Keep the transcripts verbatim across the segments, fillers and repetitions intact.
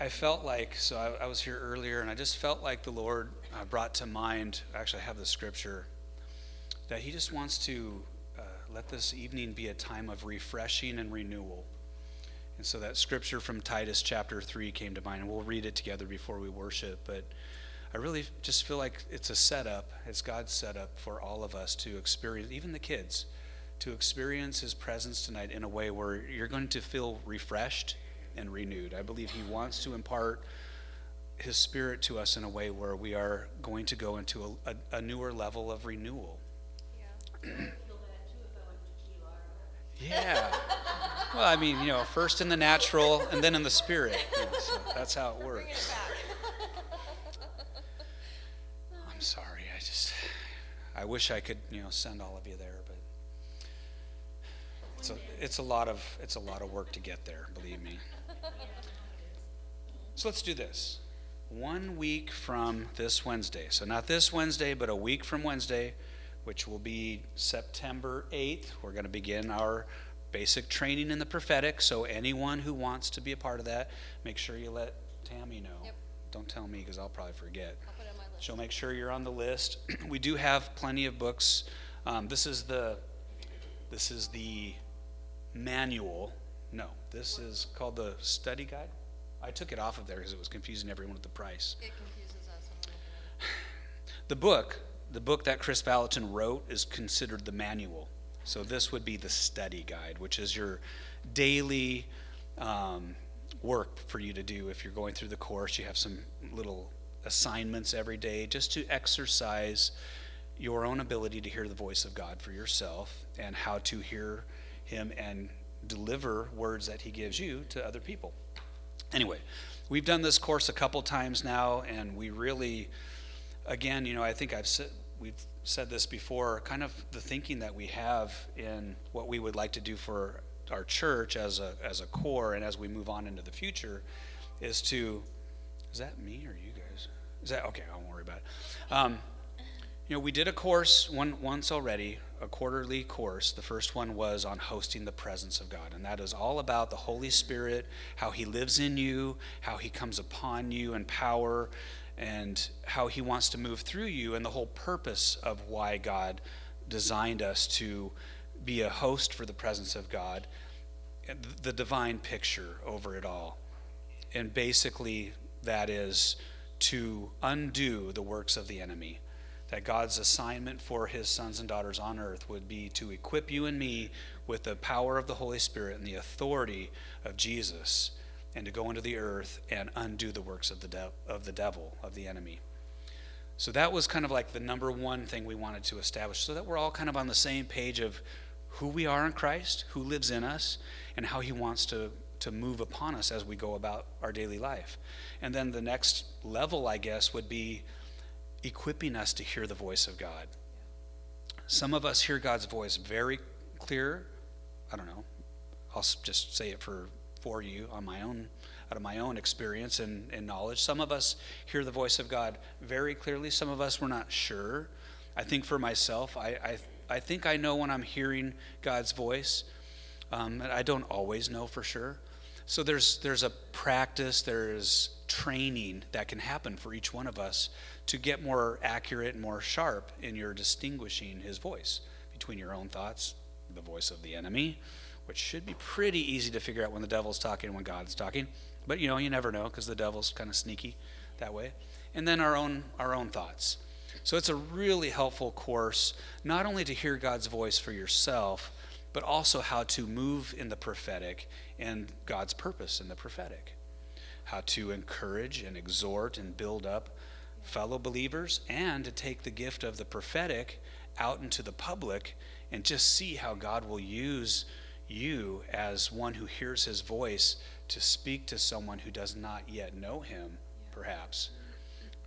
I felt like, so I, I was here earlier, and I just felt like the Lord uh, brought to mind, actually I have the scripture, that he just wants to uh, let this evening be a time of refreshing and renewal. And so that scripture from Titus chapter three came to mind, and we'll read it together before we worship. But I really just feel like it's a setup, it's God's setup for all of us to experience, even the kids, to experience his presence tonight in a way where you're going to feel refreshed and renewed. I believe he wants to impart his spirit to us in a way where we are going to go into a, a, a newer level of renewal. Yeah. Yeah. Well, I mean, you know, first in the natural and then in the spirit. You know, so that's how it works. I'm sorry. I just, I wish I could, you know, send all of you there, but it's a, it's a lot of, it's a lot of work to get there, believe me. So let's do this. One week from this Wednesday. So not this Wednesday, but a week from Wednesday, which will be September eighth. We're going to begin our basic training in the prophetic. So anyone who wants to be a part of that, make sure you let Tammy know. Yep. Don't tell me because I'll probably forget. I'll put it on my list. She'll make sure you're on the list. We do have plenty of books. Um, this is the this is the manual. No, this is called the study guide. I took it off of there because it was confusing everyone with the price. It confuses us a little bit. The book. The book that Kris Vallotton wrote is considered the manual. So this would be the study guide, which is your daily um, work for you to do. If you're going through the course, you have some little assignments every day just to exercise your own ability to hear the voice of God for yourself and how to hear him and deliver words that he gives you to other people. Anyway, we've done this course a couple times now, and we really, again, you know, I think I've said, we've said this before, kind of the thinking that we have in what we would like to do for our church as a as a core and as we move on into the future is to, is that me or you guys? Is that, okay, I won't worry about it. Um, you know, we did a course one once already, a quarterly course. The first one was on hosting the presence of God, and that is all about the Holy Spirit, how he lives in you, how he comes upon you in power, and how he wants to move through you, and the whole purpose of why God designed us to be a host for the presence of God, the divine picture over it all. And basically that is to undo the works of the enemy, that God's assignment for his sons and daughters on earth would be to equip you and me with the power of the Holy Spirit and the authority of Jesus, and to go into the earth and undo the works of the de- of the devil, of the enemy. So that was kind of like the number one thing we wanted to establish, so that we're all kind of on the same page of who we are in Christ, who lives in us, and how he wants to, to move upon us as we go about our daily life. And then the next level, I guess, would be equipping us to hear the voice of God. Some of us hear God's voice very clear. I don't know. I'll just say it for... for you on my own, out of my own experience and, and knowledge. Some of us hear the voice of God very clearly. Some of us, we're not sure. I think for myself, I I, I think I know when I'm hearing God's voice. Um, I don't always know for sure. So there's there's a practice, there's training that can happen for each one of us to get more accurate and more sharp in your distinguishing his voice between your own thoughts, the voice of the enemy, which should be pretty easy to figure out when the devil's talking and when God's talking. But, you know, you never know because the devil's kind of sneaky that way. And then our own our own thoughts. So it's a really helpful course, not only to hear God's voice for yourself, but also how to move in the prophetic and God's purpose in the prophetic. How to encourage and exhort and build up fellow believers, and to take the gift of the prophetic out into the public and just see how God will use you as one who hears his voice to speak to someone who does not yet know him, perhaps.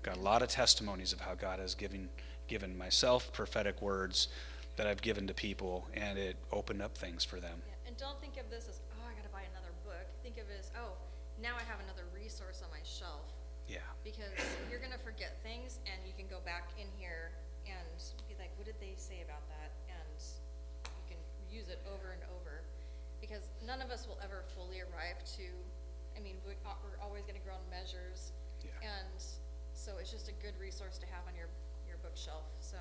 Got a lot of testimonies of how God has given given myself prophetic words that I've given to people, and it opened up things for them. Yeah. And don't think of this as, oh, I got to buy another book. Think of it as, oh, now I have another resource on my shelf. Yeah. Because you're going to forget things, and you can go back in here and be like, what did they say about that? And you can use it over and over. Because none of us will ever fully arrive to I mean, we, we're always going to grow in measures. Yeah. And so it's just a good resource to have on your, your bookshelf. So.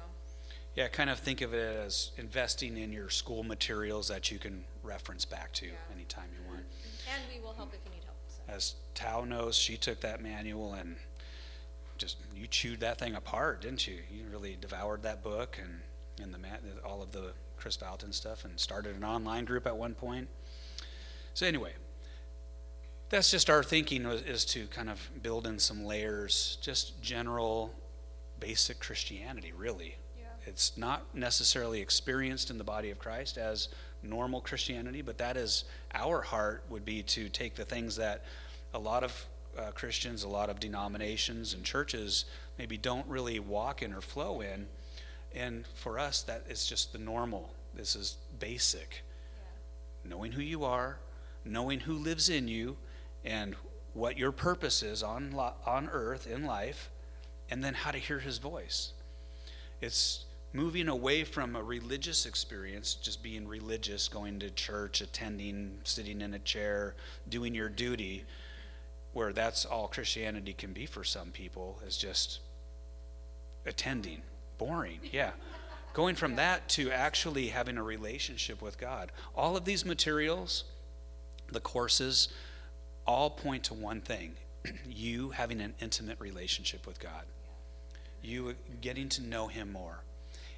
Yeah, kind of think of it as investing in your school materials that you can reference back to yeah. anytime you want. And we will help if you need help. So. As Tao knows, she took that manual and just, you chewed that thing apart, didn't you? You really devoured that book and, and the all of the Kris Vallotton stuff, and started an online group at one point. So anyway, that's just our thinking, is to kind of build in some layers, just general basic Christianity, really. Yeah. It's not necessarily experienced in the body of Christ as normal Christianity, but that is our heart, would be to take the things that a lot of uh, Christians, a lot of denominations and churches maybe don't really walk in or flow in. And for us, that is just the normal. This is basic. Yeah. Knowing who you are, knowing who lives in you, and what your purpose is on on earth in life, and then how to hear his voice. It's moving away from a religious experience, just being religious, going to church, attending, sitting in a chair, doing your duty, where that's all Christianity can be for some people, is just attending. Boring, yeah. Going from that to actually having a relationship with God. All of these materials, the courses, all point to one thing. You having an intimate relationship with God. You getting to know him more.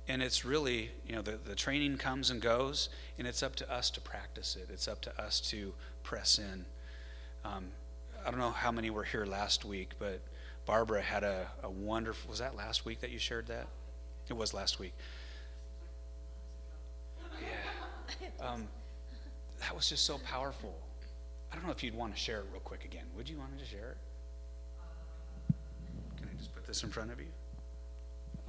And it's really, you know, the, the training comes and goes, and it's up to us to practice it. It's up to us to press in. Um, I don't know how many were here last week, but Barbara had a, a wonderful, was that last week that you shared that? It was last week. Yeah. Um, that was just so powerful. I don't know if you'd want to share it real quick again. Would you want to share it? Can I just put this in front of you?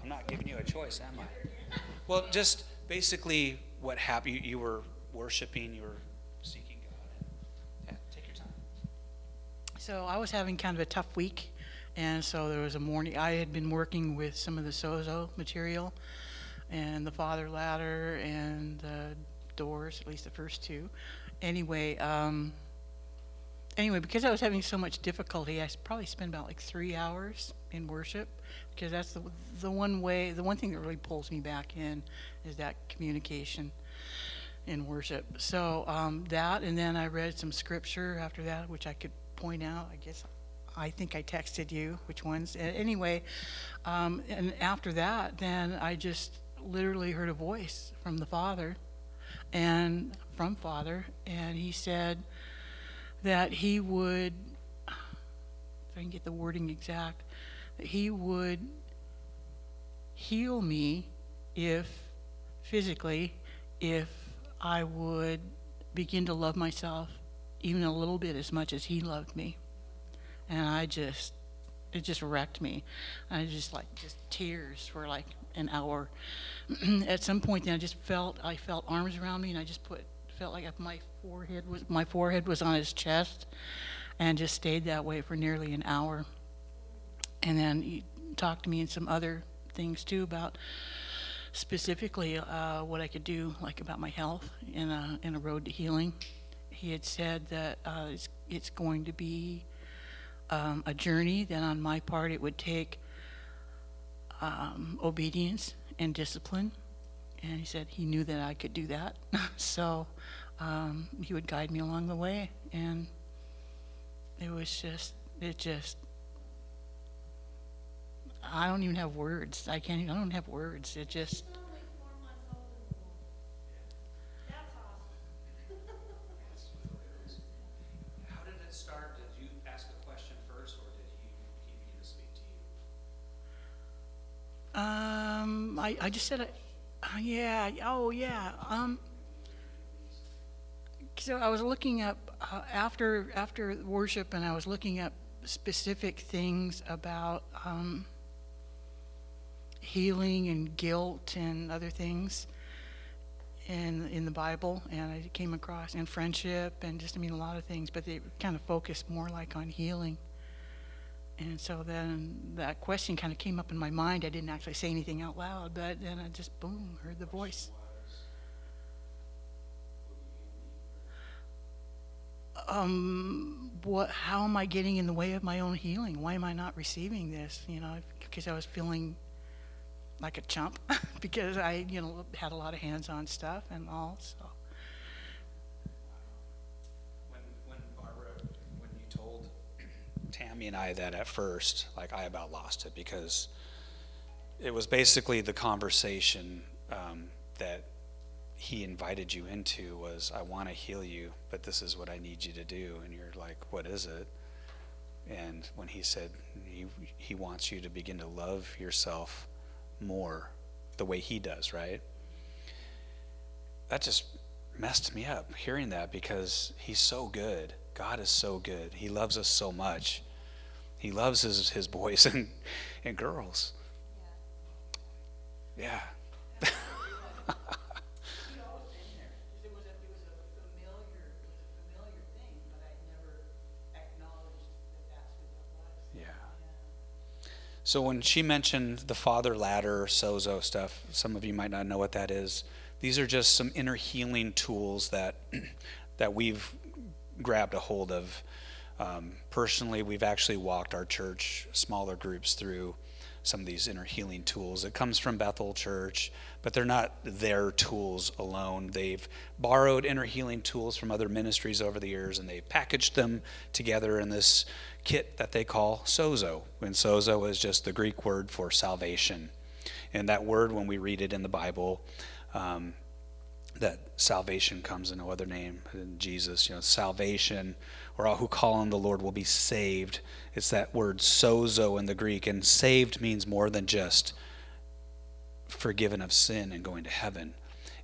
I'm not giving you a choice, am I? Well, just basically what happened. You, you were worshiping, you were seeking God. Yeah, take your time. So I was having kind of a tough week. And so there was a morning, I had been working with some of the Sozo material and the Father Ladder and the doors, at least the first two. Anyway, um, anyway, because I was having so much difficulty, I probably spent about like three hours in worship, because that's the, the one way, the one thing that really pulls me back in is that communication in worship. So um, that, and then I read some scripture after that, which I could point out, I guess. I think I texted you which ones. Anyway, um, and after that, then I just literally heard a voice from the Father, and from Father, and he said that he would, if I can get the wording exact, that he would heal me if, physically, if I would begin to love myself even a little bit as much as he loved me. And I just, it just wrecked me. I just like, just tears for like an hour. At some point then I just felt, I felt arms around me, and I just put, felt like my forehead was, my forehead was on his chest, and just stayed that way for nearly an hour. And then he talked to me and some other things too about specifically uh, what I could do, like about my health and a, and a road to healing. He had said that uh, it's, it's going to be, Um, a journey, then on my part it would take um, obedience and discipline, and he said he knew that I could do that. So um, he would guide me along the way, and it was just, it just, I don't even have words. I can't even, I don't have words. It just, Um, I, I just said, uh, yeah, oh yeah. Um, so I was looking up uh, after after worship, and I was looking up specific things about um, healing and guilt and other things, in in the Bible, and I came across, and friendship, and just I mean a lot of things, but they kind of focused more like on healing. And so then that question kind of came up in my mind. I didn't actually say anything out loud, but then I just, boom, heard the voice. um, what? How am I getting in the way of my own healing? Why am I not receiving this? You know, because I was feeling like a chump because I, you know, had a lot of hands-on stuff and all. So when, when Barbara, when you told Tammy and I that at first, like I about lost it because it was basically the conversation um, that he invited you into was, I want to heal you, but this is what I need you to do. And you're like, what is it? And when he said he, he wants you to begin to love yourself more the way he does, right? That just messed me up hearing that because he's so good. God is so good. He loves us so much. He loves his, his boys and, and girls. Yeah. Yeah. So when she mentioned the Father Ladder, Sozo stuff, some of you might not know what that is. These are just some inner healing tools that that we've grabbed a hold of. Um, personally, we've actually walked our church, smaller groups, through some of these inner healing tools. It comes from Bethel Church, but they're not their tools alone. They've borrowed inner healing tools from other ministries over the years, and they packaged them together in this kit that they call Sozo. And Sozo is just the Greek word for salvation. And that word, when we read it in the Bible, um, that salvation comes in no other name than Jesus. You know, salvation, or all who call on the Lord will be saved. It's that word sozo in the Greek. And saved means more than just forgiven of sin and going to heaven.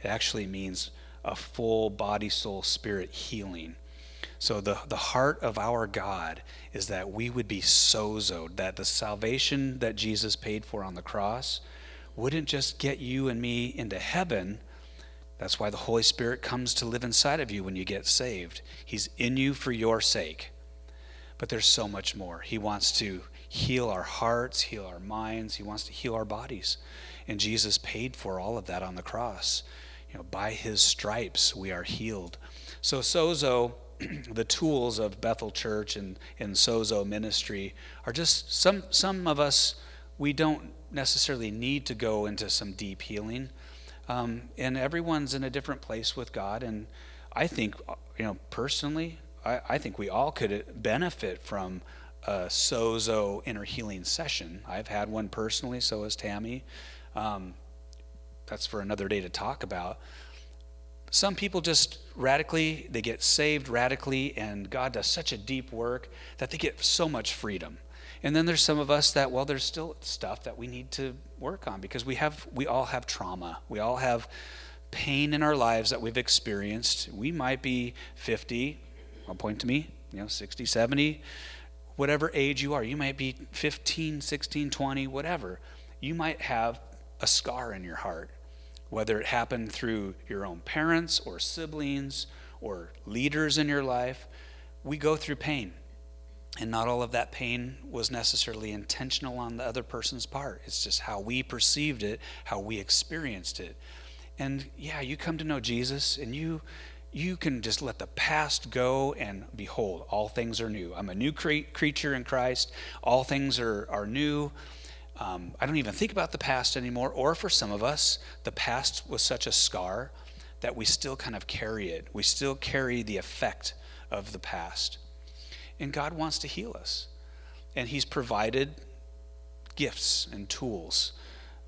It actually means a full body, soul, spirit healing. So the, the heart of our God is that we would be sozoed, that the salvation that Jesus paid for on the cross wouldn't just get you and me into heaven. That's why the Holy Spirit comes to live inside of you when you get saved. He's in you for your sake. But there's so much more. He wants to heal our hearts, heal our minds. He wants to heal our bodies. And Jesus paid for all of that on the cross. You know, by his stripes we are healed. So Sozo, the tools of Bethel Church and, and Sozo ministry are just some some of us, we don't necessarily need to go into some deep healing. Um, and everyone's in a different place with God. And I think, you know, personally, I, I think we all could benefit from a Sozo inner healing session. I've had one personally, so has Tammy. Um, that's for another day to talk about. Some people just radically, they get saved radically, and God does such a deep work that they get so much freedom. And then there's some of us that, well, there's still stuff that we need to work on because we have, we all have trauma. We all have pain in our lives that we've experienced. We might be fifty, I'll point to me, you know, sixty, seventy, whatever age you are. You might be fifteen, sixteen, twenty, whatever. You might have a scar in your heart, whether it happened through your own parents or siblings or leaders in your life. We go through pain. And not all of that pain was necessarily intentional on the other person's part. It's just how we perceived it, how we experienced it. And yeah, you come to know Jesus and you you can just let the past go and behold, all things are new. I'm a new cre- creature in Christ. All things are, are new. Um, I don't even think about the past anymore. Or for some of us, the past was such a scar that we still kind of carry it. We still carry the effect of the past. And God wants to heal us. And he's provided gifts and tools.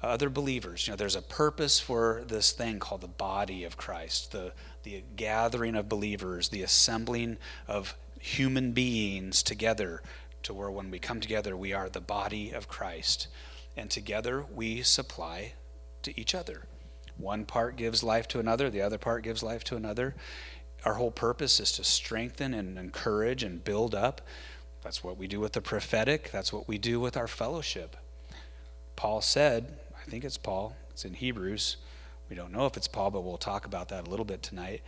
Other believers, you know, there's a purpose for this thing called the body of Christ, the, the gathering of believers, the assembling of human beings together to where when we come together, we are the body of Christ. And together we supply to each other. One part gives life to another, the other part gives life to another. Our whole purpose is to strengthen and encourage and build up. That's what we do with the prophetic. That's what we do with our fellowship. Paul said, I think it's Paul, it's in Hebrews. We don't know if it's Paul, but we'll talk about that a little bit tonight.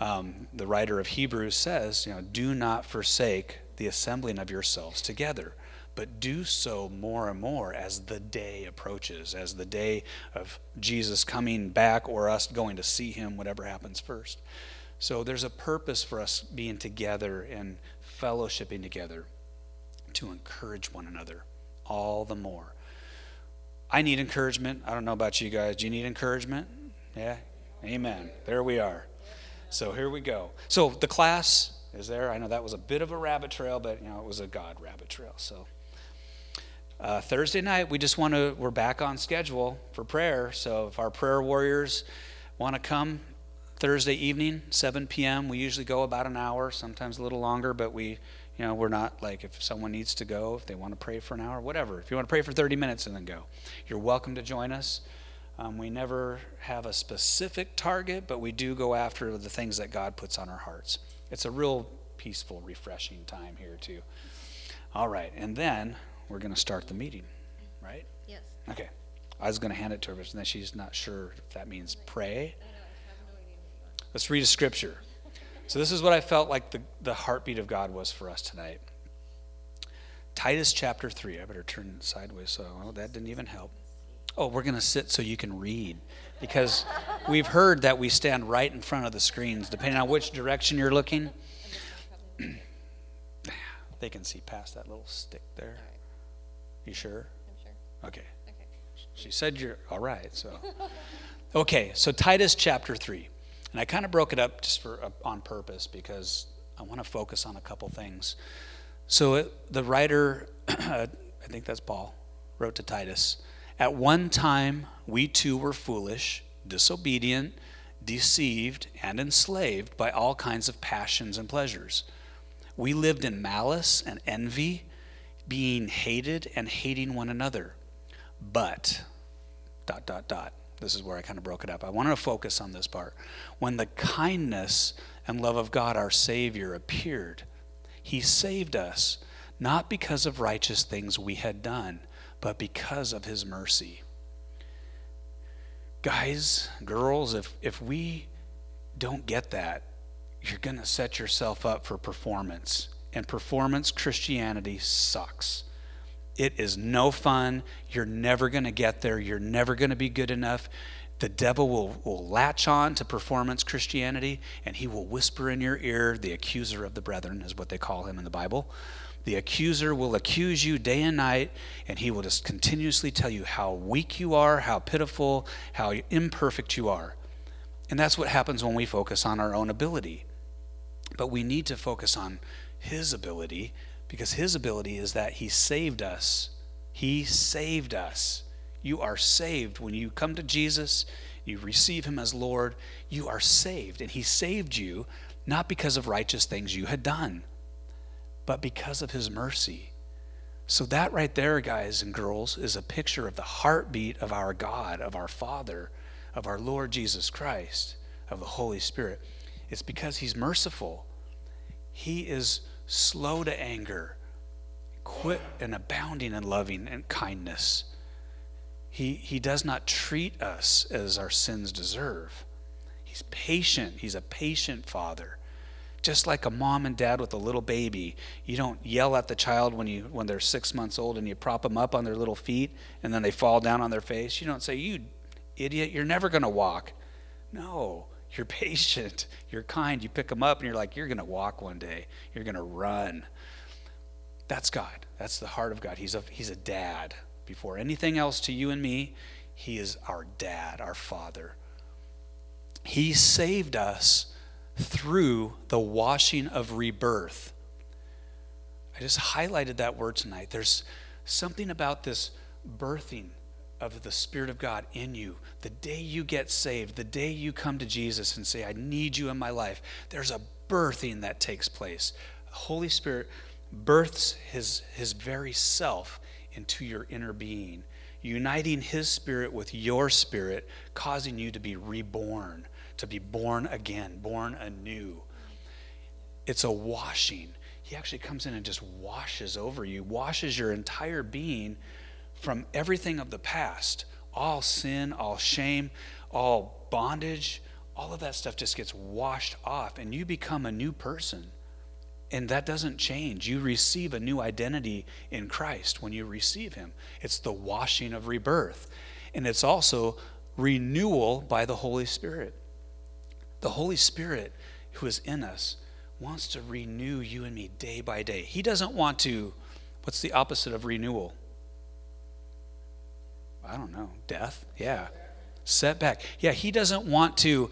Um, the writer of Hebrews says, you know, do not forsake the assembling of yourselves together, but do so more and more as the day approaches, as the day of Jesus coming back or us going to see him, whatever happens first. So there's a purpose for us being together and fellowshipping together to encourage one another all the more. I need encouragement. I don't know about you guys. Do you need encouragement? Yeah? Amen. There we are. So here we go. So the class is there. I know that was a bit of a rabbit trail, but you know it was a God rabbit trail. So uh, Thursday night, we just want to, we're back on schedule for prayer. So if our prayer warriors want to come Thursday evening, seven p.m., we usually go about an hour, sometimes a little longer, but we, you know, we're not like if someone needs to go, if they want to pray for an hour, whatever. If you want to pray for thirty minutes and then go, you're welcome to join us. Um, we never have a specific target, but we do go after the things that God puts on our hearts. It's a real peaceful, refreshing time here, too. All right, and then we're going to start the meeting, right? Yes. Okay. I was going to hand it to her, but then she's not sure if that means pray. Let's read a scripture. So this is what I felt like the, the heartbeat of God was for us tonight. Titus chapter three. I better turn it sideways, so well, that didn't even help. Oh, we're going to sit so you can read, because we've heard that we stand right in front of the screens, depending on which direction you're looking. They can see past that little stick there. You sure? I'm sure. Okay. Okay. She said you're all right, so. Okay, so Titus chapter three. And I kind of broke it up just for uh, on purpose, because I want to focus on a couple things. So it, the writer, I think that's Paul, wrote to Titus, "At one time, we too were foolish, disobedient, deceived, and enslaved by all kinds of passions and pleasures. We lived in malice and envy, being hated and hating one another. But," dot, dot, dot, this is where I kind of broke it up. I wanted to focus on this part. "When the kindness and love of God, our Savior, appeared, he saved us, not because of righteous things we had done, but because of his mercy." Guys, girls, if, if we don't get that, you're going to set yourself up for performance. And performance Christianity sucks. It is no fun. You're never going to get there. You're never going to be good enough. The devil will, will latch on to performance Christianity, and he will whisper in your ear, the accuser of the brethren is what they call him in the Bible. The accuser will accuse you day and night, and he will just continuously tell you how weak you are, how pitiful, how imperfect you are. And that's what happens when we focus on our own ability. But we need to focus on his ability, because his ability is that he saved us. He saved us. You are saved. When you come to Jesus, you receive him as Lord, you are saved. And he saved you not because of righteous things you had done, but because of his mercy. So that right there, guys and girls, is a picture of the heartbeat of our God, of our Father, of our Lord Jesus Christ, of the Holy Spirit. It's because he's merciful. He is slow to anger, quick and abounding in loving and kindness. He, he does not treat us as our sins deserve. He's patient. He's a patient Father. Just like a mom and dad with a little baby, you don't yell at the child when you when they're six months old and you prop them up on their little feet and then they fall down on their face. You don't say, "You idiot, you're never going to walk." No, you're patient, you're kind. You pick them up and you're like, "You're going to walk one day. You're going to run." That's God. That's the heart of God. He's a he's a dad. Before anything else to you and me, he is our dad, our Father. He saved us through the washing of rebirth. I just highlighted that word tonight. There's something about this birthing of the Spirit of God in you. The day you get saved, the day you come to Jesus and say, "I need you in my life," there's a birthing that takes place. The Holy Spirit births his, his very self into your inner being, uniting his spirit with your spirit, causing you to be reborn, to be born again, born anew. It's a washing. He actually comes in and just washes over you, washes your entire being from everything of the past. All sin, all shame, all bondage, all of that stuff just gets washed off, and you become a new person. And that doesn't change. You receive a new identity in Christ when you receive him. It's the washing of rebirth. And it's also renewal by the Holy Spirit. The Holy Spirit who is in us wants to renew you and me day by day. He doesn't want to, what's the opposite of renewal? I don't know, death? Yeah. Setback. Yeah, he doesn't want to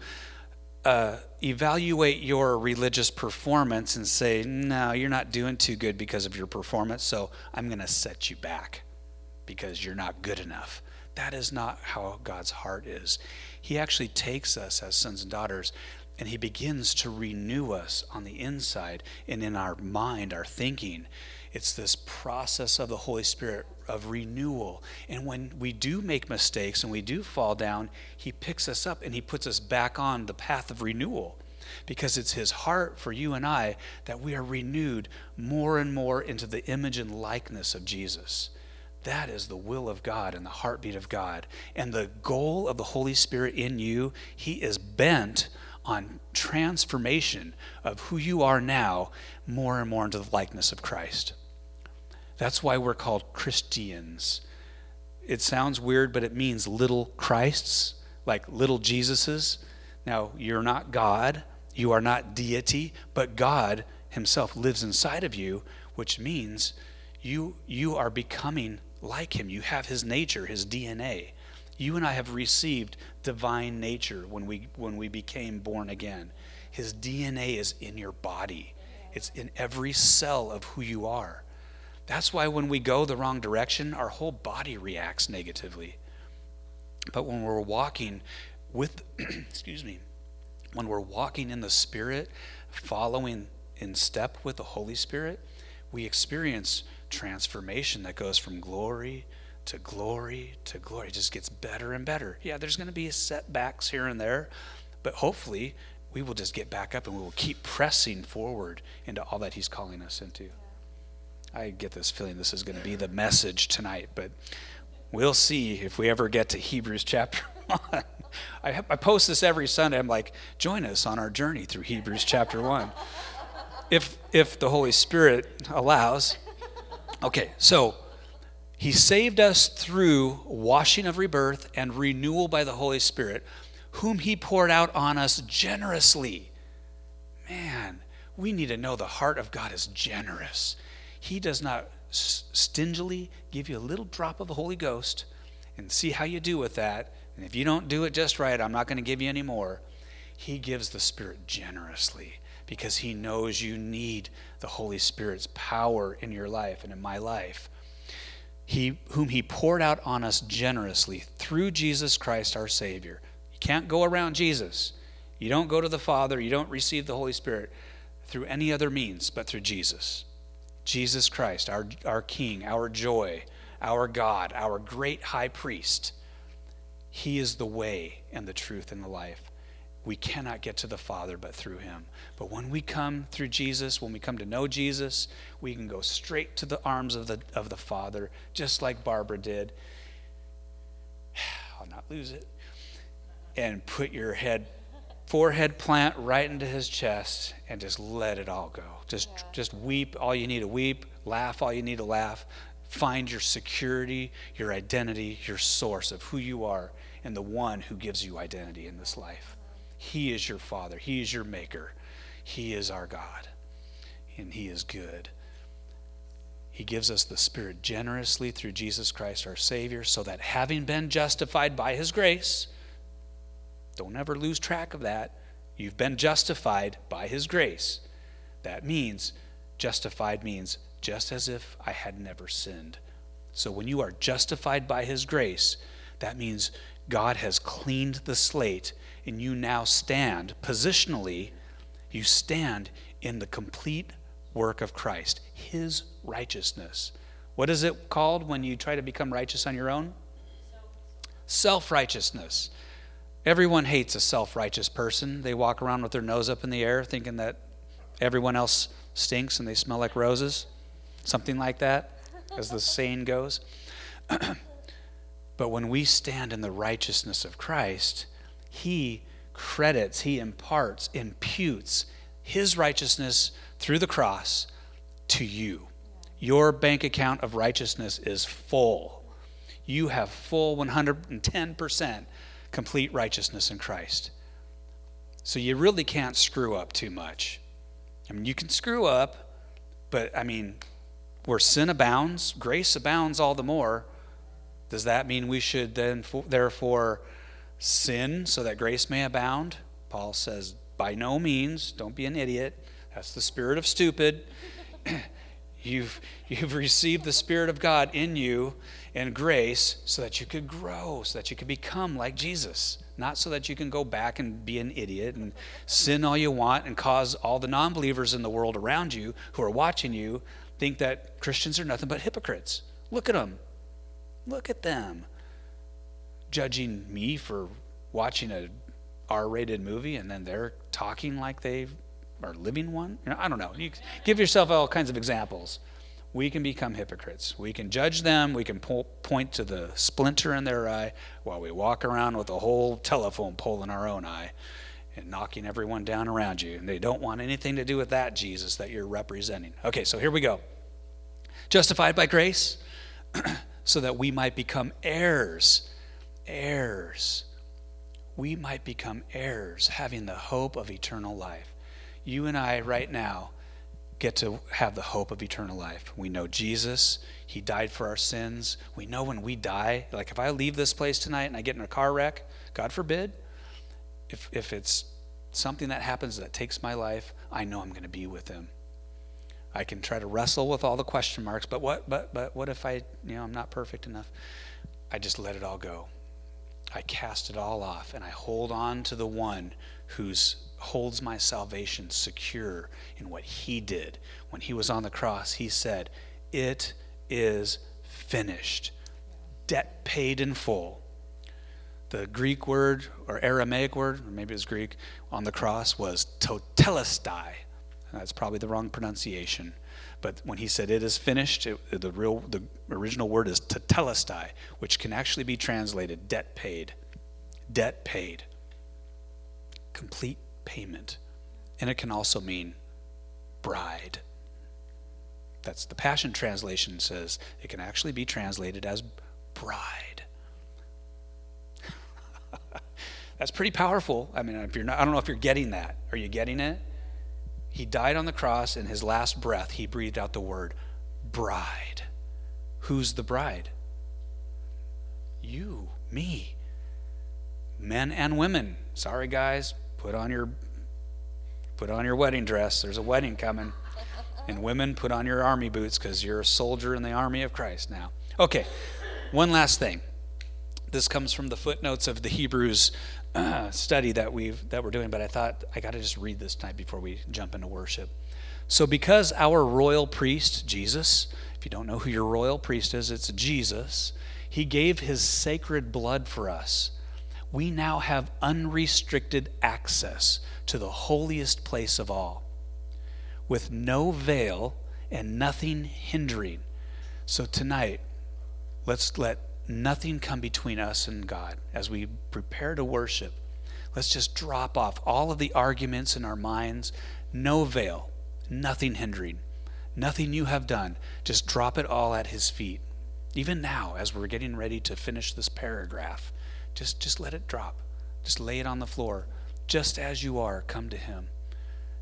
uh, evaluate your religious performance and say, no, you're not doing too good because of your performance, so I'm going to set you back because you're not good enough. That is not how God's heart is. He actually takes us as sons and daughters, and he begins to renew us on the inside and in our mind, our thinking. It's this process of the Holy Spirit of renewal. And when we do make mistakes and we do fall down, he picks us up and he puts us back on the path of renewal, because it's his heart for you and I that we are renewed more and more into the image and likeness of Jesus. That is the will of God and the heartbeat of God. And the goal of the Holy Spirit in you, he is bent on transformation of who you are now more and more into the likeness of Christ. That's why we're called Christians. It sounds weird, but it means little Christs, like little Jesuses. Now, you're not God, you are not deity, but God himself lives inside of you, which means you you are becoming like him. You have his nature, his D N A. You and I have received divine nature when we when we became born again. His D N A is in your body. It's in every cell of who you are. That's why when we go the wrong direction, our whole body reacts negatively. But when we're walking with, excuse me, when we're walking in the Spirit, following in step with the Holy Spirit, we experience transformation that goes from glory to glory to glory. It just gets better and better. Yeah, there's going to be setbacks here and there, but hopefully we will just get back up and we will keep pressing forward into all that he's calling us into. I get this feeling this is going to be the message tonight, but we'll see if we ever get to Hebrews chapter one. I, I post this every Sunday. I'm like, join us on our journey through Hebrews chapter one. If, if the Holy Spirit allows. Okay, so he saved us through washing of rebirth and renewal by the Holy Spirit, whom he poured out on us generously. Man, we need to know the heart of God is generous. He does not stingily give you a little drop of the Holy Ghost and see how you do with that. And if you don't do it just right, I'm not going to give you any more. He gives the Spirit generously because he knows you need the Holy Spirit's power in your life and in my life. He, whom he poured out on us generously through Jesus Christ our Savior. You can't go around Jesus. You don't go to the Father. You don't receive the Holy Spirit through any other means but through Jesus. Jesus Christ, our our King, our joy, our God, our great high priest. He is the way and the truth and the life. We cannot get to the Father but through him. But when we come through Jesus, when we come to know Jesus, we can go straight to the arms of the of the Father, just like Barbara did. I'll not lose it. And put your head forehead plant right into his chest and just let it all go. Just yeah. just weep all you need to weep, laugh all you need to laugh. Find your security, your identity, your source of who you are, and the one who gives you identity in this life. He is your Father. He is your Maker. He is our God, and he is good. He gives us the Spirit generously through Jesus Christ our Savior, so that having been justified by his grace, don't ever lose track of that. You've been justified by his grace. That means, justified means just as if I had never sinned. So when you are justified by his grace, that means God has cleaned the slate and you now stand positionally, you stand in the complete work of Christ, his righteousness. What is it called when you try to become righteous on your own? Self-righteousness. Everyone hates a self-righteous person. They walk around with their nose up in the air thinking that everyone else stinks and they smell like roses. Something like that, as the saying goes. But when we stand in the righteousness of Christ, he credits, he imparts, imputes his righteousness through the cross to you. Your bank account of righteousness is full. You have full one hundred ten percent complete righteousness in Christ. So you really can't screw up too much. I mean, you can screw up, but I mean, where sin abounds, grace abounds all the more. Does that mean we should then therefore sin so that grace may abound? Paul says, by no means, don't be an idiot. That's the spirit of stupid. You've you've received the Spirit of God in you and grace so that you could grow, so that you could become like Jesus. Not so that you can go back and be an idiot and sin all you want and cause all the non-believers in the world around you who are watching you think that Christians are nothing but hypocrites. Look at them. Look at them. Judging me for watching a R-rated movie and then they're talking like they've or living one? You know, I don't know. You give yourself all kinds of examples. We can become hypocrites. We can judge them. We can po- point to the splinter in their eye while we walk around with a whole telephone pole in our own eye and knocking everyone down around you. And they don't want anything to do with that Jesus that you're representing. Okay, so here we go. Justified by grace so that we might become heirs. Heirs. We might become heirs, having the hope of eternal life. You and I right now get to have the hope of eternal life. We know Jesus. He died for our sins. We know when we die, like if I leave this place tonight and I get in a car wreck, God forbid, if if it's something that happens that takes my life, I know I'm going to be with him. I can try to wrestle with all the question marks, but what but but what if I, you know, I'm not perfect enough? I just let it all go. I cast it all off and I hold on to the one who's holds my salvation secure in what he did. When he was on the cross, he said, it is finished. Debt paid in full. The Greek word or Aramaic word, or maybe it was Greek, on the cross was totelestai. That's probably the wrong pronunciation. But when he said it is finished, it, the real, the original word is totelestai, which can actually be translated debt paid. Debt paid. Complete payment. And it can also mean bride. That's the Passion Translation says it can actually be translated as bride. That's pretty powerful. I mean, if you're not, I don't know if you're getting that. Are you getting it? He died on the cross, and his last breath, he breathed out the word bride. Who's the bride? You, me. Men and women. Sorry, guys. Put on your put on your wedding dress. There's a wedding coming. And women, put on your army boots because you're a soldier in the army of Christ now. Okay, one last thing. This comes from the footnotes of the Hebrews uh, study that we've that we're doing, but I thought I got to just read this tonight before we jump into worship. So because our royal priest, Jesus, if you don't know who your royal priest is, it's Jesus. He gave his sacred blood for us. We now have unrestricted access to the holiest place of all, with no veil and nothing hindering. So tonight, let's let nothing come between us and God. As we prepare to worship, let's just drop off all of the arguments in our minds. No veil, nothing hindering, nothing you have done. Just drop it all at his feet. Even now, as we're getting ready to finish this paragraph, Just just let it drop. Just lay it on the floor. Just as you are, come to him.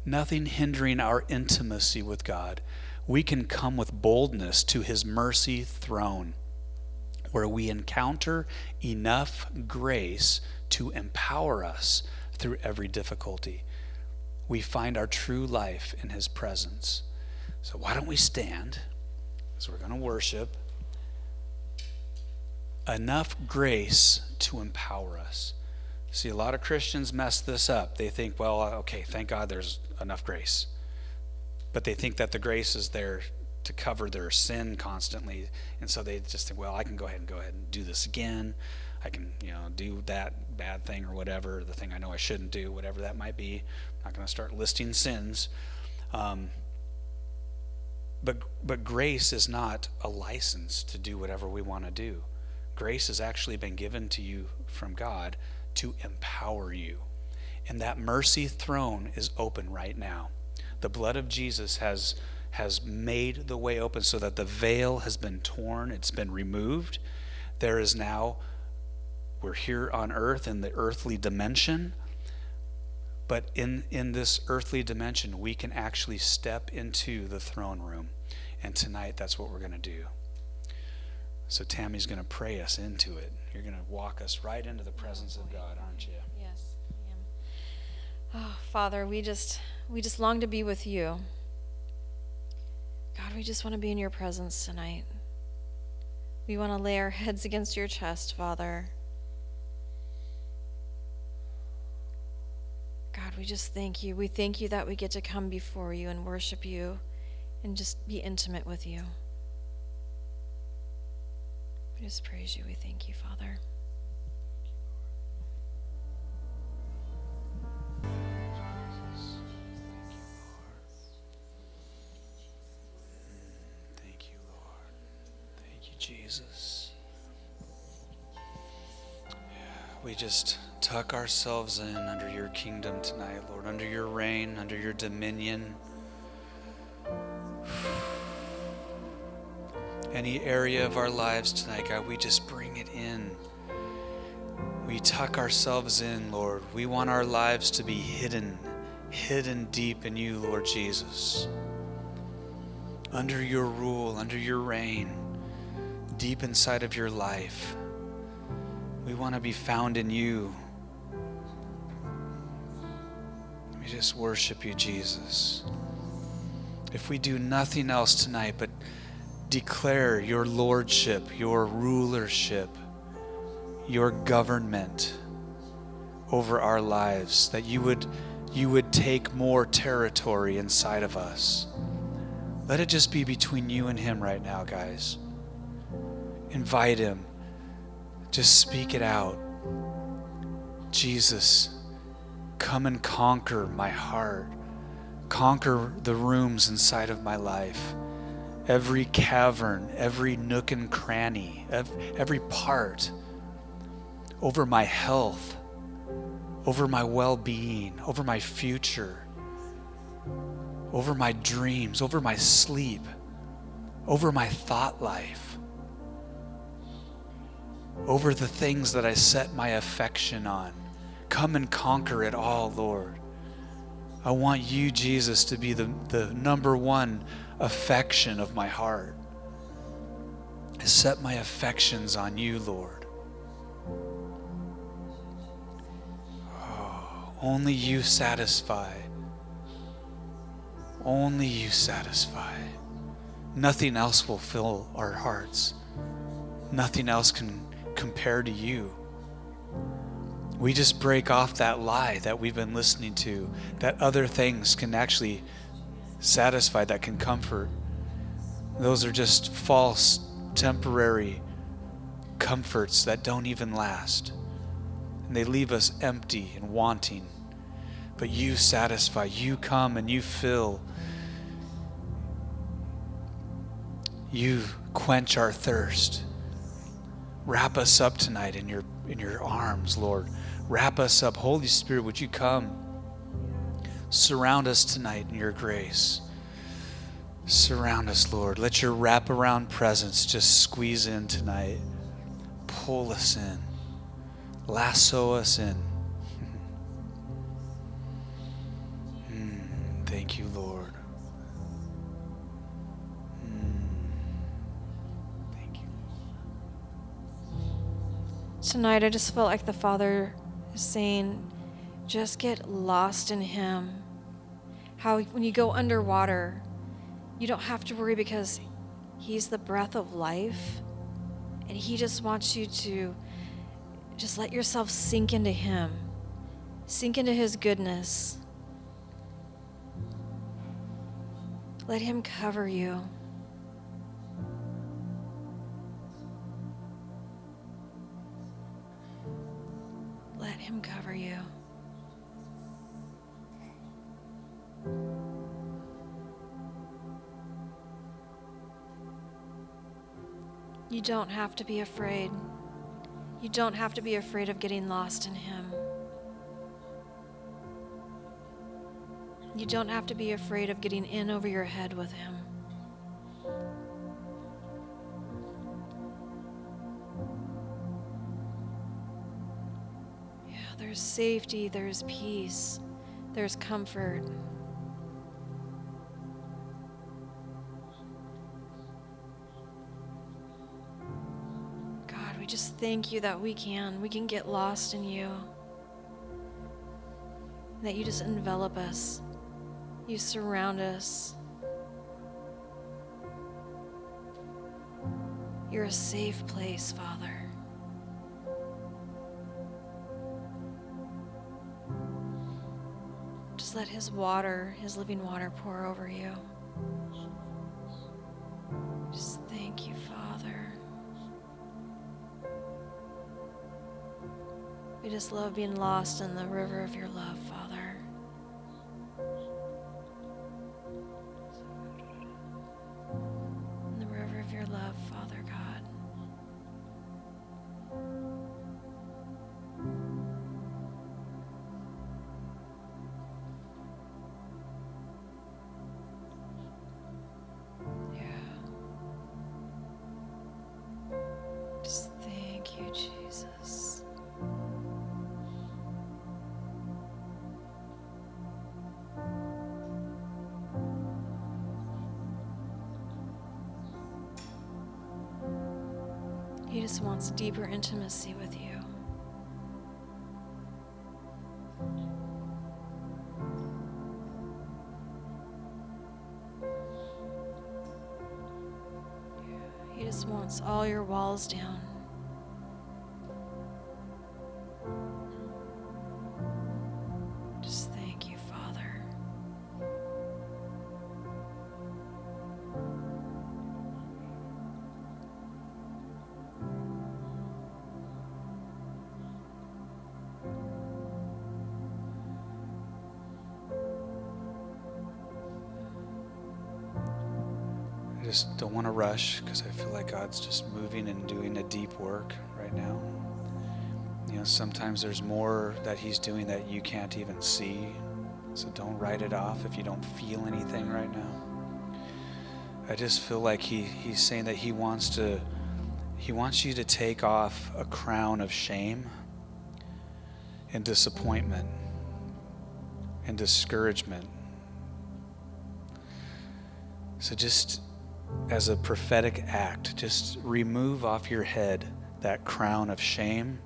Nothing hindering our intimacy with God. We can come with boldness to his mercy throne, where we encounter enough grace to empower us through every difficulty. We find our true life in his presence. So why don't we stand, because we're going to worship. Enough grace to empower us. See, a lot of Christians mess this up. They think, well, okay, thank God there's enough grace. But they think that the grace is there to cover their sin constantly. And so they just think, well, I can go ahead and go ahead and do this again. I can, you know, do that bad thing or whatever, the thing I know I shouldn't do, whatever that might be. I'm not going to start listing sins. Um, but but grace is not a license to do whatever we want to do. Grace has actually been given to you from God to empower you. And that mercy throne is open right now. The blood of Jesus has, has made the way open so that the veil has been torn. It's been removed. There is now, we're here on earth in the earthly dimension, But in, in this earthly dimension, we can actually step into the throne room. And tonight, that's what we're going to do. So Tammy's going to pray us into it. You're going to walk us right into the presence of God, aren't you? Yes, I am. Oh, Father, we just, we just long to be with you. God, we just want to be in your presence tonight. We want to lay our heads against your chest, Father. God, we just thank you. We thank you that we get to come before you and worship you and just be intimate with you. We just praise you. We thank you, Father. Thank you, Lord. Thank you, Jesus. Yeah, we just tuck ourselves in under your kingdom tonight, Lord, under your reign, under your dominion. Any area of our lives tonight, God, we just bring it in. We tuck ourselves in, Lord. We want our lives to be hidden, hidden deep in you, Lord Jesus. Under your rule, under your reign, deep inside of your life. We want to be found in you. We just worship you, Jesus. If we do nothing else tonight but declare your lordship, your rulership, your government over our lives, that you would you would take more territory inside of us. Let it just be between you and him right now, guys. Invite him. Just speak it out. Jesus, come and conquer my heart. Conquer the rooms inside of my life. Every cavern, every nook and cranny, every part, over my health, over my well-being, over my future, over my dreams, over my sleep, over my thought life, over the things that I set my affection on. Come and conquer it all, Lord. I want you, Jesus, to be the, the number one affection of my heart. I set my affections on you, Lord. Oh, only you satisfy. Only you satisfy. Nothing else will fill our hearts. Nothing else can compare to you. We just break off that lie that we've been listening to, that other things can actually satisfy, that can comfort. Those are just false, temporary comforts that don't even last. And they leave us empty and wanting. But you satisfy. You come and you fill. You quench our thirst. Wrap us up tonight in your in your arms, Lord. Wrap us up. Holy Spirit, would you come? Surround us tonight in your grace. Surround us, Lord. Let your wraparound presence just squeeze in tonight. Pull us in. Lasso us in. Mm, thank you, Lord. Mm, thank you. Tonight, I just felt like the Father is saying, just get lost in him. How when you go underwater, you don't have to worry because he's the breath of life. And he just wants you to just let yourself sink into him. Sink into his goodness. Let him cover you. Let him cover you. You don't have to be afraid. You don't have to be afraid of getting lost in him. You don't have to be afraid of getting in over your head with him. Yeah, there's safety, there's peace, There's comfort. God, we just thank you that we can. We can get lost in you. That you just envelop us. You surround us. You're a safe place, Father. Just let his water, his living water, pour over you. Just thank you, Father. We just love being lost in the river of your love, Father. In the river of your love, Father God. Wants deeper intimacy with you. He just wants all your walls down. Just thank you, Father. Just don't want to rush because I feel like God's just moving and doing a deep work right now. You know, sometimes there's more that he's doing that you can't even see. So don't write it off if you don't feel anything right now. I just feel like he, he's saying that he wants to, he wants you to take off a crown of shame and disappointment and discouragement. So just as a prophetic act, just remove off your head that crown of shame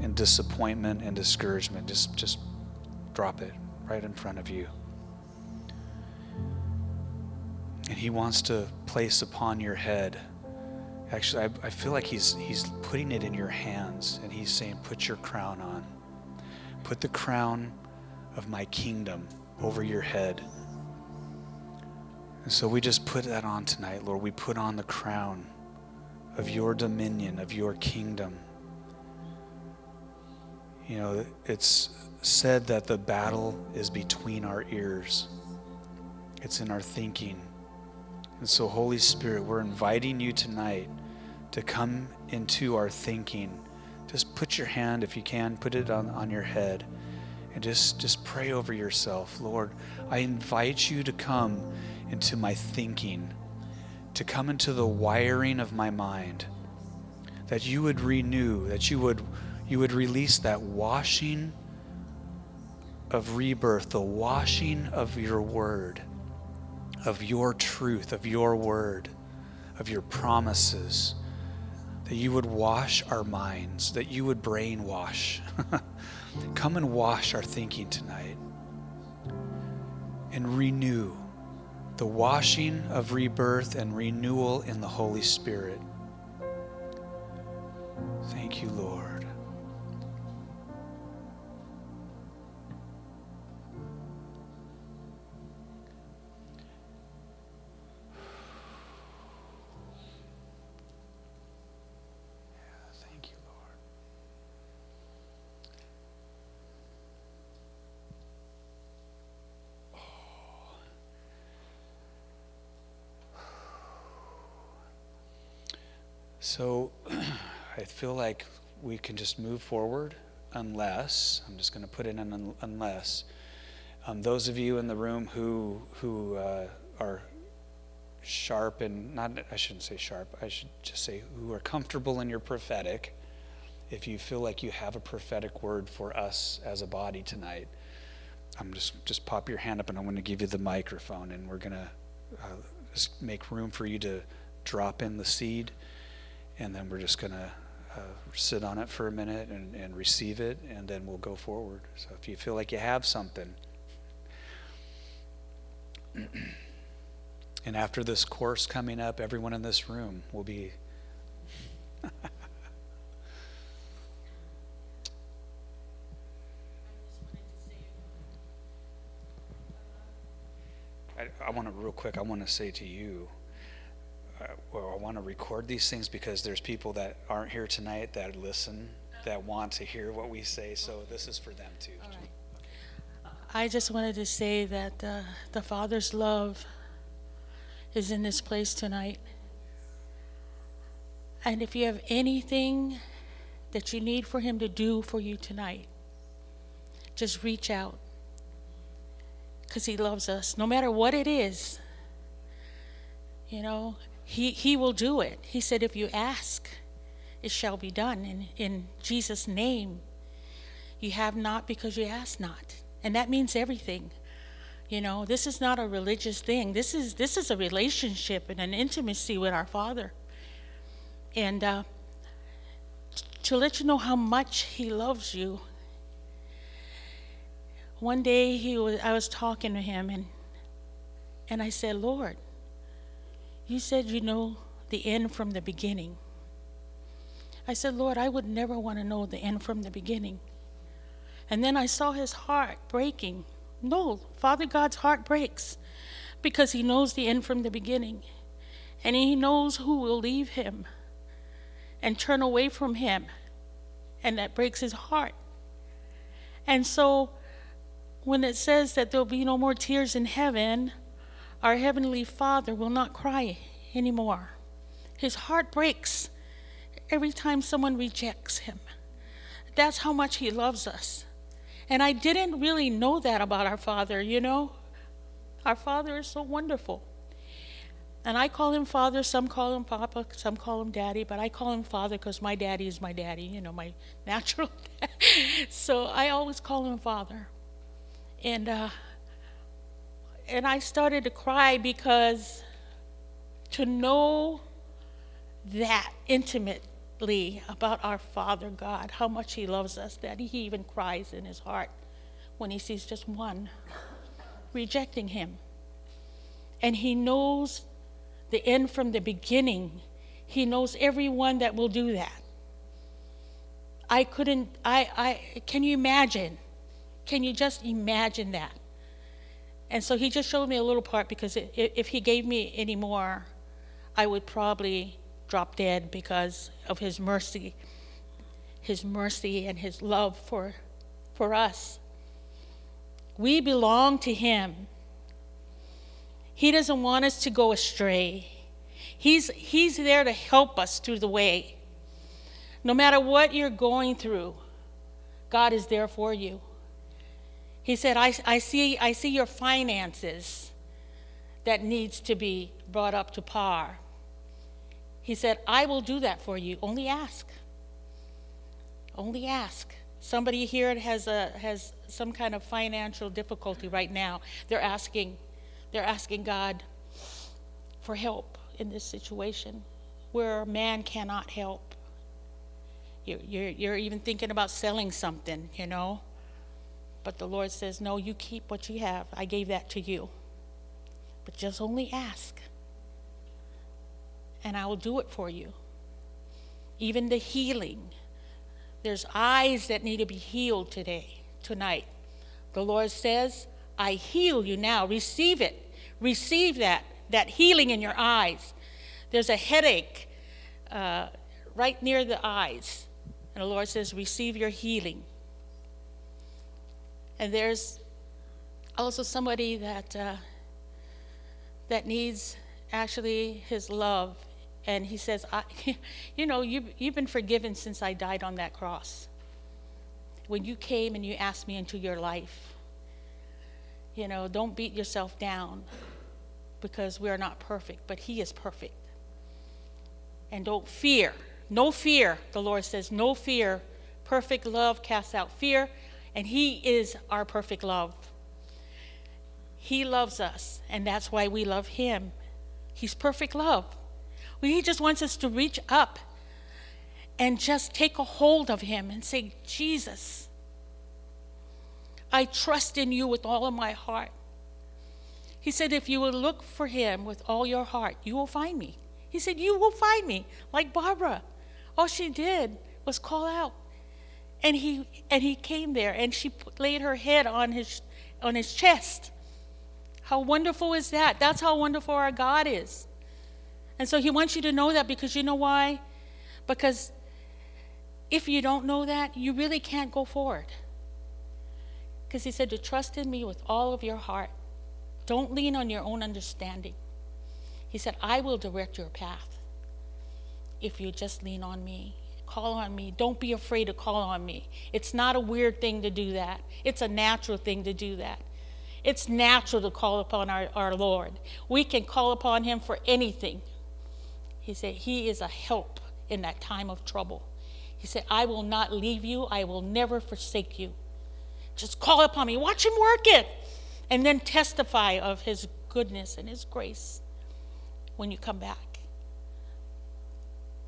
and disappointment and discouragement. Just just drop it right in front of you. And he wants to place upon your head. Actually, I, I feel like he's he's putting it in your hands, and he's saying, put your crown on. Put the crown of my kingdom over your head. And so we just put that on tonight, Lord. We put on the crown of your dominion, of your kingdom. You know, it's said that the battle is between our ears. It's in our thinking. And so, Holy Spirit, we're inviting you tonight to come into our thinking. Just put your hand, if you can, put it on, on your head. And just, just pray over yourself. Lord, I invite you to come into my thinking, to come into the wiring of my mind, that you would renew, that you would you would release that washing of rebirth, the washing of your word, of your truth, of your word, of your promises, that you would wash our minds, that you would brainwash. Come and wash our thinking tonight and renew. The washing of rebirth and renewal in the Holy Spirit. Thank you, Lord. So I feel like we can just move forward unless, I'm just going to put in an un- unless, um, those of you in the room who who uh, are sharp and, not, I shouldn't say sharp, I should just say who are comfortable in your prophetic, if you feel like you have a prophetic word for us as a body tonight, I'm just just pop your hand up, and I'm going to give you the microphone, and we're going to uh, just make room for you to drop in the seed, and then we're just going to uh, sit on it for a minute and, and receive it, and then we'll go forward. So if you feel like you have something. And after this course coming up, everyone in this room will be I, I want to real quick I want to say to you uh, well, I want to record these things because there's people that aren't here tonight that listen, that want to hear what we say, so this is for them too. All right. I just wanted to say that uh, the Father's love is in this place tonight. And if you have anything that you need for Him to do for you tonight, just reach out, because He loves us. No matter what it is, you know, He He will do it. He said, if you ask, it shall be done. In, in Jesus' name, you have not because you ask not. And that means everything. You know, this is not a religious thing. This is this is a relationship and an intimacy with our Father. And uh, to let you know how much He loves you. One day he was, I was talking to him, and and I said, Lord, you said you know the end from the beginning. I said, Lord, I would never want to know the end from the beginning. And then I saw his heart breaking. No, Father God's heart breaks because He knows the end from the beginning. And He knows who will leave Him and turn away from Him. And that breaks His heart. And so when it says that there'll be no more tears in heaven, our Heavenly Father will not cry anymore. His heart breaks every time someone rejects Him. That's how much He loves us. And I didn't really know that about our Father, you know. Our Father is so wonderful. And I call Him Father, some call Him Papa, some call Him Daddy, but I call Him Father because my daddy is my daddy, you know, my natural dad. So I always call Him Father. And uh, and I started to cry because to know that intimate about our Father God, how much He loves us, that He even cries in His heart when He sees just one rejecting Him. And He knows the end from the beginning. He knows everyone that will do that. I couldn't, I, I, can you imagine? Can you just imagine that? And so He just showed me a little part, because it, if He gave me any more, I would probably drop dead because of his mercy, his mercy and his love for, for us. We belong to Him. He doesn't want us to go astray. He's, he's there to help us through the way. No matter what you're going through, God is there for you. He said, I, I see, I see your finances that needs to be brought up to par. He said, I will do that for you. Only ask. Only ask. Somebody here has a has some kind of financial difficulty right now. They're asking, they're asking God for help in this situation where man cannot help. You're, you're, you're even thinking about selling something, you know. But the Lord says, no, you keep what you have. I gave that to you. But just only ask. And I will do it for you. Even the healing. There's eyes that need to be healed today, tonight. The Lord says, I heal you now. Receive it. Receive that, that healing in your eyes. There's a headache uh, right near the eyes. And the Lord says, receive your healing. And there's also somebody that uh, that needs actually his love. And he says, I, you know, you, you've been forgiven since I died on that cross. When you came and you asked me into your life, you know, don't beat yourself down because we are not perfect, but He is perfect. And don't fear. No fear, the Lord says, no fear. Perfect love casts out fear. And He is our perfect love. He loves us, and that's why we love him. He's perfect love. Well, he just wants us to reach up and just take a hold of him and say, Jesus, I trust in you with all of my heart. He said, if you will look for him with all your heart, you will find me. He said, you will find me, like Barbara. All she did was call out. And he and he came there, and she laid her head on his on his chest. How wonderful is that? That's how wonderful our God is. And so he wants you to know that, because you know why? Because if you don't know that, you really can't go forward. Because he said to trust in me with all of your heart. Don't lean on your own understanding. He said, I will direct your path if you just lean on me. Call on me. Don't be afraid to call on me. It's not a weird thing to do that. It's a natural thing to do that. It's natural to call upon our, our Lord. We can call upon him for anything. He said, he is a help in that time of trouble. He said, I will not leave you. I will never forsake you. Just call upon me. Watch him work it. And then testify of his goodness and his grace when you come back.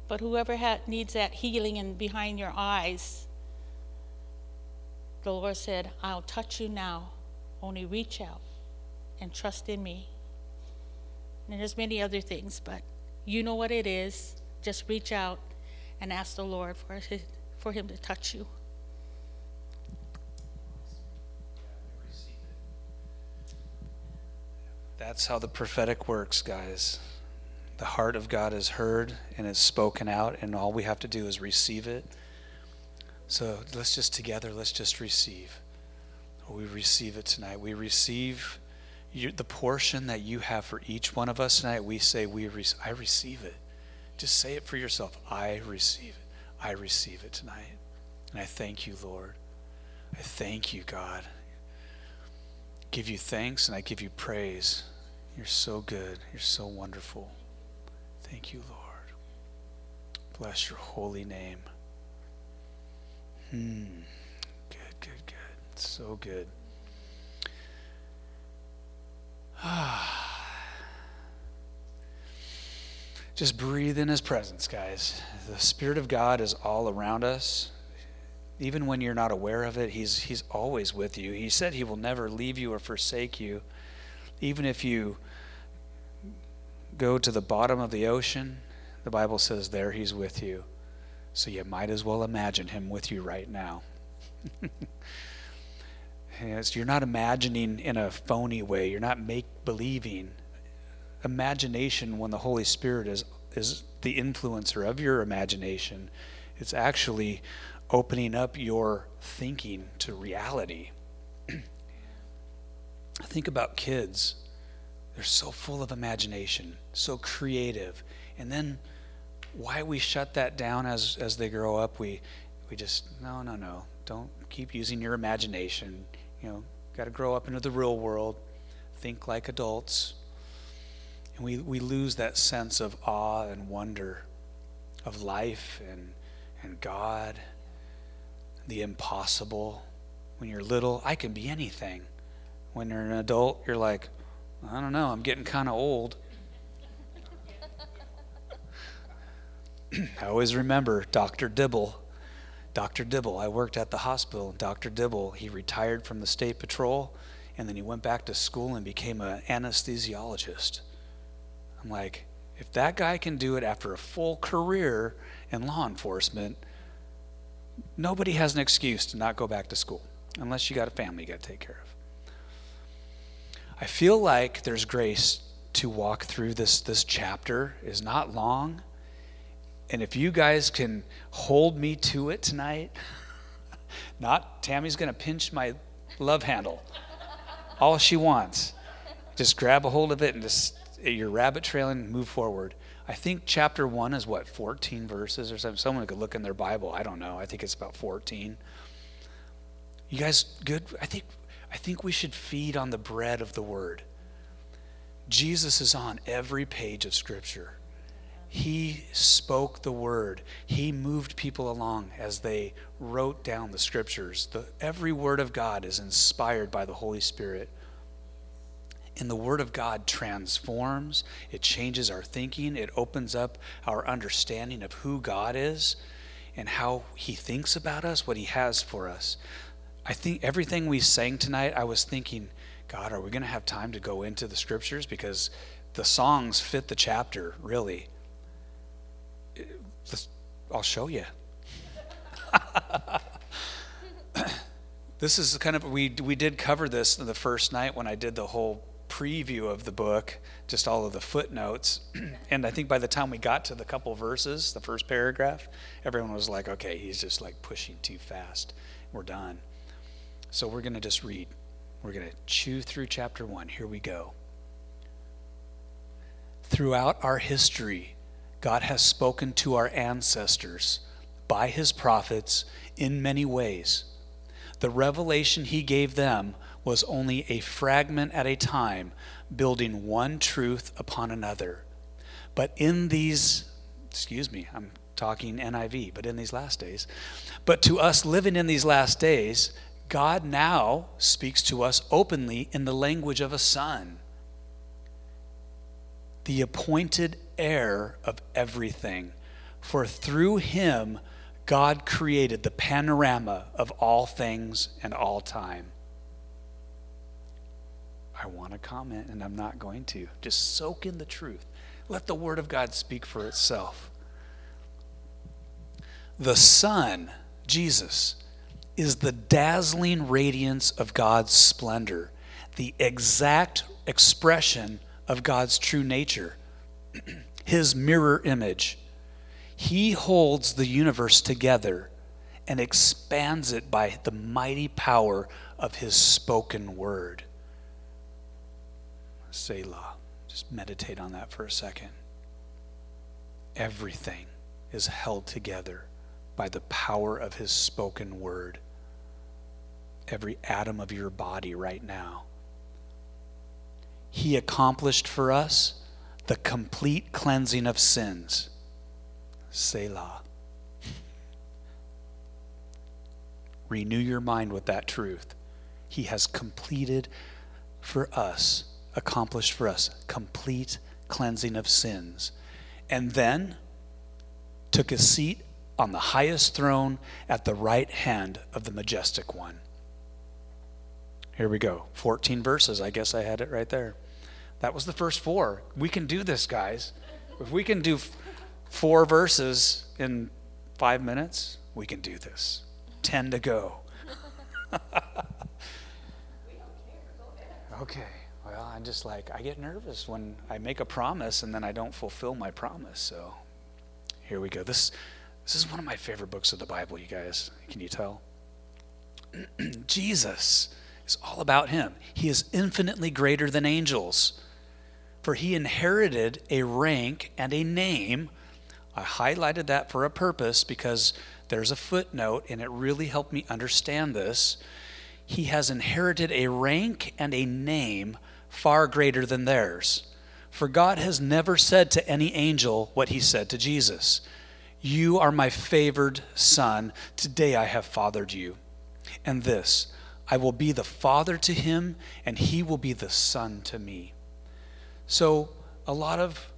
But whoever ha- needs that healing and behind your eyes, the Lord said, I'll touch you now. Only reach out and trust in me. And there's many other things, but you know what it is. Just reach out and ask the Lord for his, for him to touch you. That's how the prophetic works, guys. The heart of God is heard and is spoken out, and all we have to do is receive it. So let's just together, let's just receive. We receive it tonight. We receive your, the portion that you have for each one of us tonight. We say, "We, re- I receive it." Just say it for yourself. I receive it. I receive it tonight. And I thank you, Lord. I thank you, God. I give you thanks and I give you praise. You're so good. You're so wonderful. Thank you, Lord. Bless your holy name. Hmm. Good, good, good. It's so good. Ah. Just breathe in his presence, guys. The Spirit of God is all around us. Even when you're not aware of it, he's, he's always with you. He said he will never leave you or forsake you. Even if you go to the bottom of the ocean, the Bible says there he's with you. So you might as well imagine him with you right now. You're not imagining in a phony way. You're not make-believing. Imagination, when the Holy Spirit is, is the influencer of your imagination, it's actually opening up your thinking to reality. Think about kids. They're so full of imagination, so creative. And then why we shut that down as, as they grow up, we we just, no, no, no. Don't keep using your imagination. You know, got to grow up into the real world. Think like adults. And we, we lose that sense of awe and wonder of life and and God, the impossible. When you're little, I can be anything. When you're an adult, you're like, I don't know, I'm getting kind of old. I always remember Doctor Dibble. Doctor Dibble, I worked at the hospital. Doctor Dibble, he retired from the state patrol, and then he went back to school and became an anesthesiologist. I'm like, if that guy can do it after a full career in law enforcement, nobody has an excuse to not go back to school, unless you got a family you got to take care of. I feel like there's grace to walk through this this chapter. It's not long. And if you guys can hold me to it tonight, not Tammy's going to pinch my love handle all she wants. Just grab a hold of it and just your rabbit trailing and move forward. I think chapter one is what, fourteen verses or something? Someone could look in their Bible. I don't know. I think it's about fourteen. You guys good? I think... I think we should feed on the bread of the word. Jesus is on every page of Scripture. He spoke the word. He moved people along as they wrote down the Scriptures. The, every word of God is inspired by the Holy Spirit. And the Word of God transforms. It changes our thinking. It opens up our understanding of who God is and how He thinks about us, what He has for us. I think everything we sang tonight, I was thinking, God, are we going to have time to go into the Scriptures? Because the songs fit the chapter, really. I'll show you. This is kind of, we we did cover this the first night when I did the whole preview of the book, just all of the footnotes. And I think by the time we got to the couple verses, the first paragraph, everyone was like, okay, he's just like pushing too fast. We're done. So we're going to just read. We're going to chew through chapter one. Here we go. Throughout our history, God has spoken to our ancestors by His prophets in many ways. The revelation He gave them was only a fragment at a time, building one truth upon another. But in these, excuse me, I'm talking N I V, but in these last days, but to us living in these last days, God now speaks to us openly in the language of a son, the appointed heir of everything. For through Him, God created the panorama of all things and all time. I want to comment, and I'm not going to. Just soak in the truth. Let the Word of God speak for itself. The Son, Jesus, is the dazzling radiance of God's splendor, the exact expression of God's true nature, His mirror image. He holds the universe together and expands it by the mighty power of His spoken word. Selah. Just meditate on that for a second. Everything is held together by the power of His spoken word. Every atom of your body right now. He accomplished for us the complete cleansing of sins. Selah. Renew your mind with that truth. He has completed for us, accomplished for us, complete cleansing of sins. And then took a seat on the highest throne at the right hand of the majestic one. Here we go. fourteen verses. I guess I had it right there. That was the first four. We can do this, guys. If we can do f- four verses in five minutes, we can do this. Ten to go. Okay. Well, I'm just like, I get nervous when I make a promise and then I don't fulfill my promise. So here we go. This This is one of my favorite books of the Bible, you guys. Can you tell? Jesus is all about Him. He is infinitely greater than angels, for He inherited a rank and a name. I highlighted that for a purpose because there's a footnote, and it really helped me understand this. He has inherited a rank and a name far greater than theirs. For God has never said to any angel what He said to Jesus. You are my favored son. Today I have fathered you. And this, I will be the father to him, and he will be the son to me. So a lot of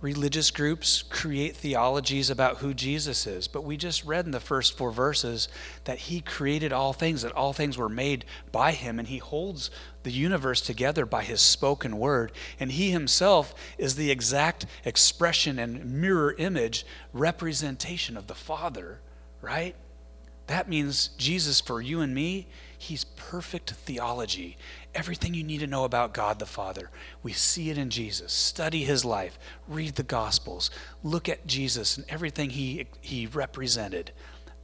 religious groups create theologies about who Jesus is, but we just read in the first four verses that He created all things, that all things were made by Him, and He holds the universe together by His spoken word, and He Himself is the exact expression and mirror image representation of the Father, right? That means Jesus, for you and me, He's perfect theology. Everything you need to know about God the Father, we see it in Jesus. Study His life, read the Gospels, look at Jesus and everything he he represented.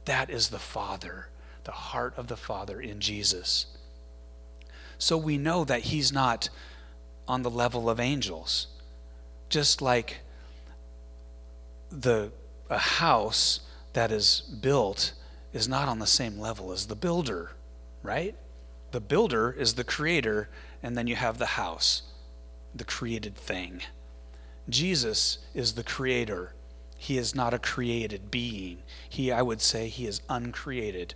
That is the Father, the heart of the Father in Jesus. So we know that He's not on the level of angels. Just like the a house that is built is not on the same level as the builder, right? The builder is the creator, and then you have the house, the created thing. Jesus is the creator. He is not a created being. He, I would say, He is uncreated.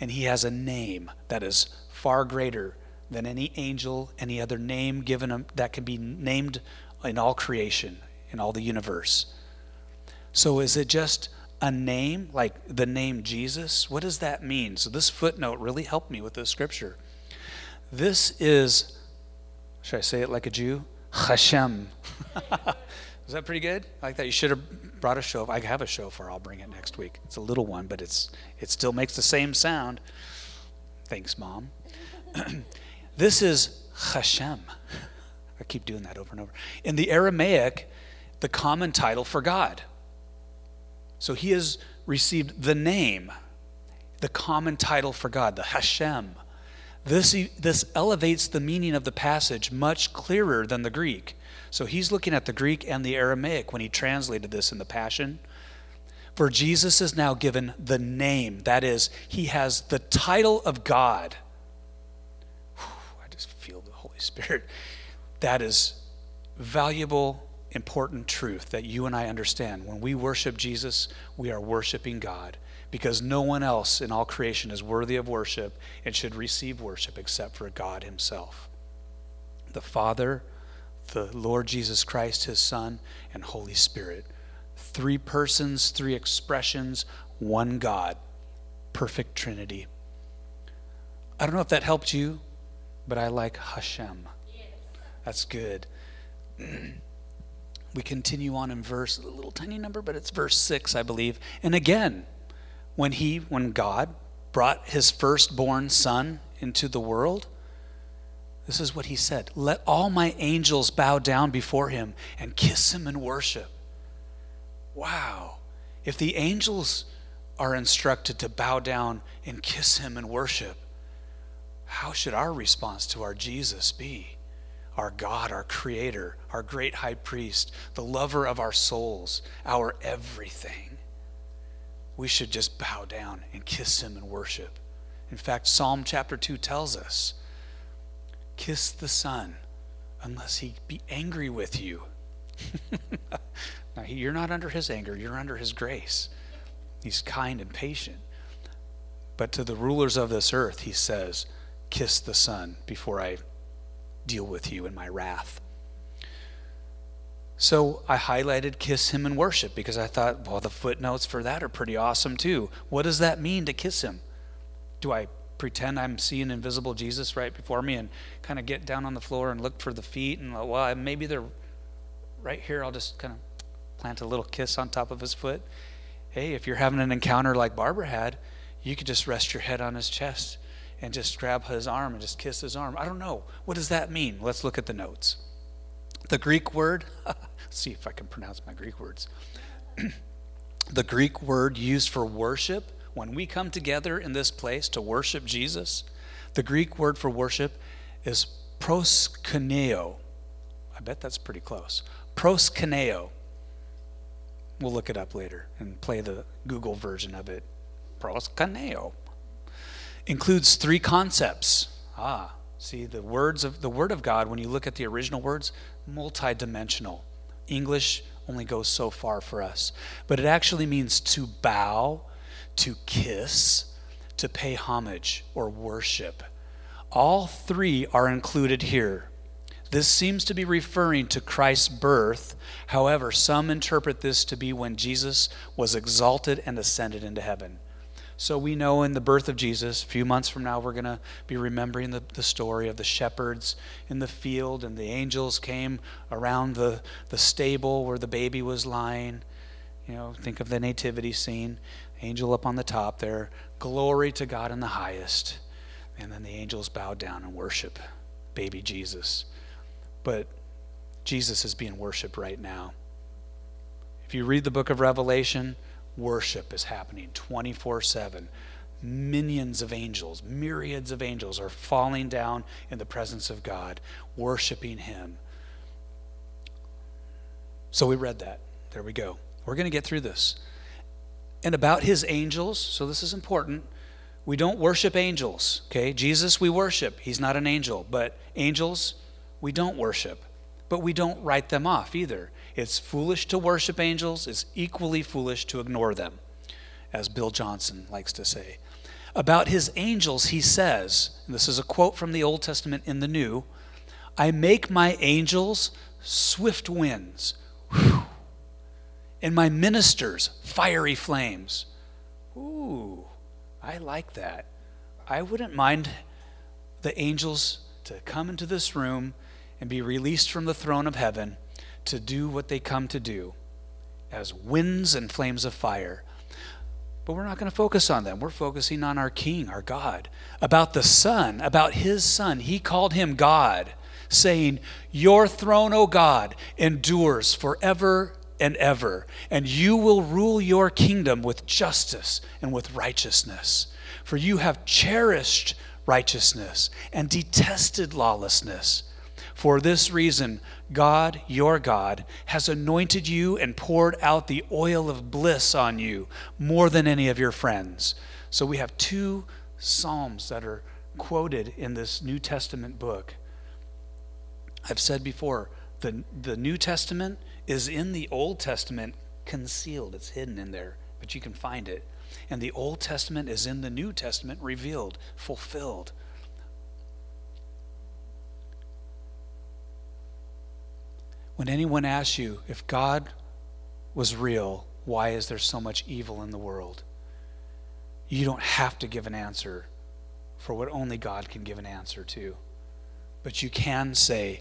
And He has a name that is far greater than any angel, any other name given that can be named in all creation, in all the universe. So is it just a name, like the name Jesus? What does that mean? So this footnote really helped me with this scripture. This is, should I say it like a Jew? Hashem. Is that pretty good? I like that. You should have brought a shofar. I have a shofar. I'll bring it next week. It's a little one, but it's it still makes the same sound. Thanks, Mom. This is Hashem. I keep doing that over and over. In the Aramaic, the common title for God. So he has received the name, the common title for God, the Hashem. This, this elevates the meaning of the passage much clearer than the Greek. So he's looking at the Greek and the Aramaic when he translated this in the Passion. For Jesus is now given the name. That is, he has the title of God. Whew, I just feel the Holy Spirit. That is valuable, important truth that you and I understand. When we worship Jesus, we are worshiping God, because no one else in all creation is worthy of worship and should receive worship except for God himself. The Father, the Lord Jesus Christ, his Son, and Holy Spirit. Three persons, three expressions, one God, perfect Trinity. I don't know if that helped you, but I like Hashem. Yes. That's good. We continue on in verse, a little tiny number, but it's verse six, I believe. And again, when he, when God brought his firstborn son into the world, this is what he said. Let all my angels bow down before him and kiss him in worship. Wow. If the angels are instructed to bow down and kiss him in worship, how should our response to our Jesus be? Our God, our creator, our great high priest, the lover of our souls, our everything. We should just bow down and kiss him in worship. In fact, Psalm chapter two tells us, kiss the Son unless he be angry with you. Now, you're not under his anger, you're under his grace. He's kind and patient. But to the rulers of this earth, he says, kiss the Son before I deal with you in my wrath. So I highlighted kiss him in worship because I thought, well, the footnotes for that are pretty awesome too. What does that mean to kiss him? Do I pretend I'm seeing invisible Jesus right before me and kind of get down on the floor and look for the feet and, well, maybe they're right here. I'll just kind of plant a little kiss on top of his foot. Hey, if you're having an encounter like Barbara had, you could just rest your head on his chest and just grab his arm and just kiss his arm. I don't know. What does that mean? Let's look at the notes. The Greek word, see if I can pronounce my Greek words. The Greek word used for worship, when we come together in this place to worship Jesus, the Greek word for worship is proskuneo. I bet that's pretty close. Proskuneo. We'll look it up later and play the Google version of it. Proskuneo. Includes three concepts. Ah, see, the words of the Word of God, when you look at the original words, multidimensional. English only goes so far for us. But it actually means to bow, to kiss, to pay homage, or worship. All three are included here. This seems to be referring to Christ's birth. However, some interpret this to be when Jesus was exalted and ascended into heaven. So we know in the birth of Jesus, a few months from now, we're going to be remembering the, the story of the shepherds in the field, and the angels came around the, the stable where the baby was lying. You know, think of the nativity scene. Angel up on the top there. Glory to God in the highest. And then the angels bow down and worship baby Jesus. But Jesus is being worshiped right now. If you read the book of Revelation, worship is happening twenty-four seven. Millions of angels, myriads of angels are falling down in the presence of God, worshiping him. So we read that. There we go. We're going to get through this. And about his angels, so this is important, we don't worship angels, okay? Jesus we worship. He's not an angel. But angels we don't worship. But we don't write them off either. It's foolish to worship angels. It's equally foolish to ignore them, as Bill Johnson likes to say. About his angels, he says, and this is a quote from the Old Testament in the New, I make my angels swift winds, whew, and my ministers fiery flames. Ooh, I like that. I wouldn't mind the angels to come into this room and be released from the throne of heaven to do what they come to do as winds and flames of fire. But we're not going to focus on them. We're focusing on our King, our God. About the Son, about his Son, he called him God, saying, your throne, O God, endures forever and ever, and you will rule your kingdom with justice and with righteousness. For you have cherished righteousness and detested lawlessness. For this reason, God, your God, has anointed you and poured out the oil of bliss on you more than any of your friends. So we have two Psalms that are quoted in this New Testament book. I've said before, the, the New Testament is in the Old Testament concealed. It's hidden in there, but you can find it. And the Old Testament is in the New Testament revealed, fulfilled. When anyone asks you, if God was real, why is there so much evil in the world? You don't have to give an answer for what only God can give an answer to. But you can say,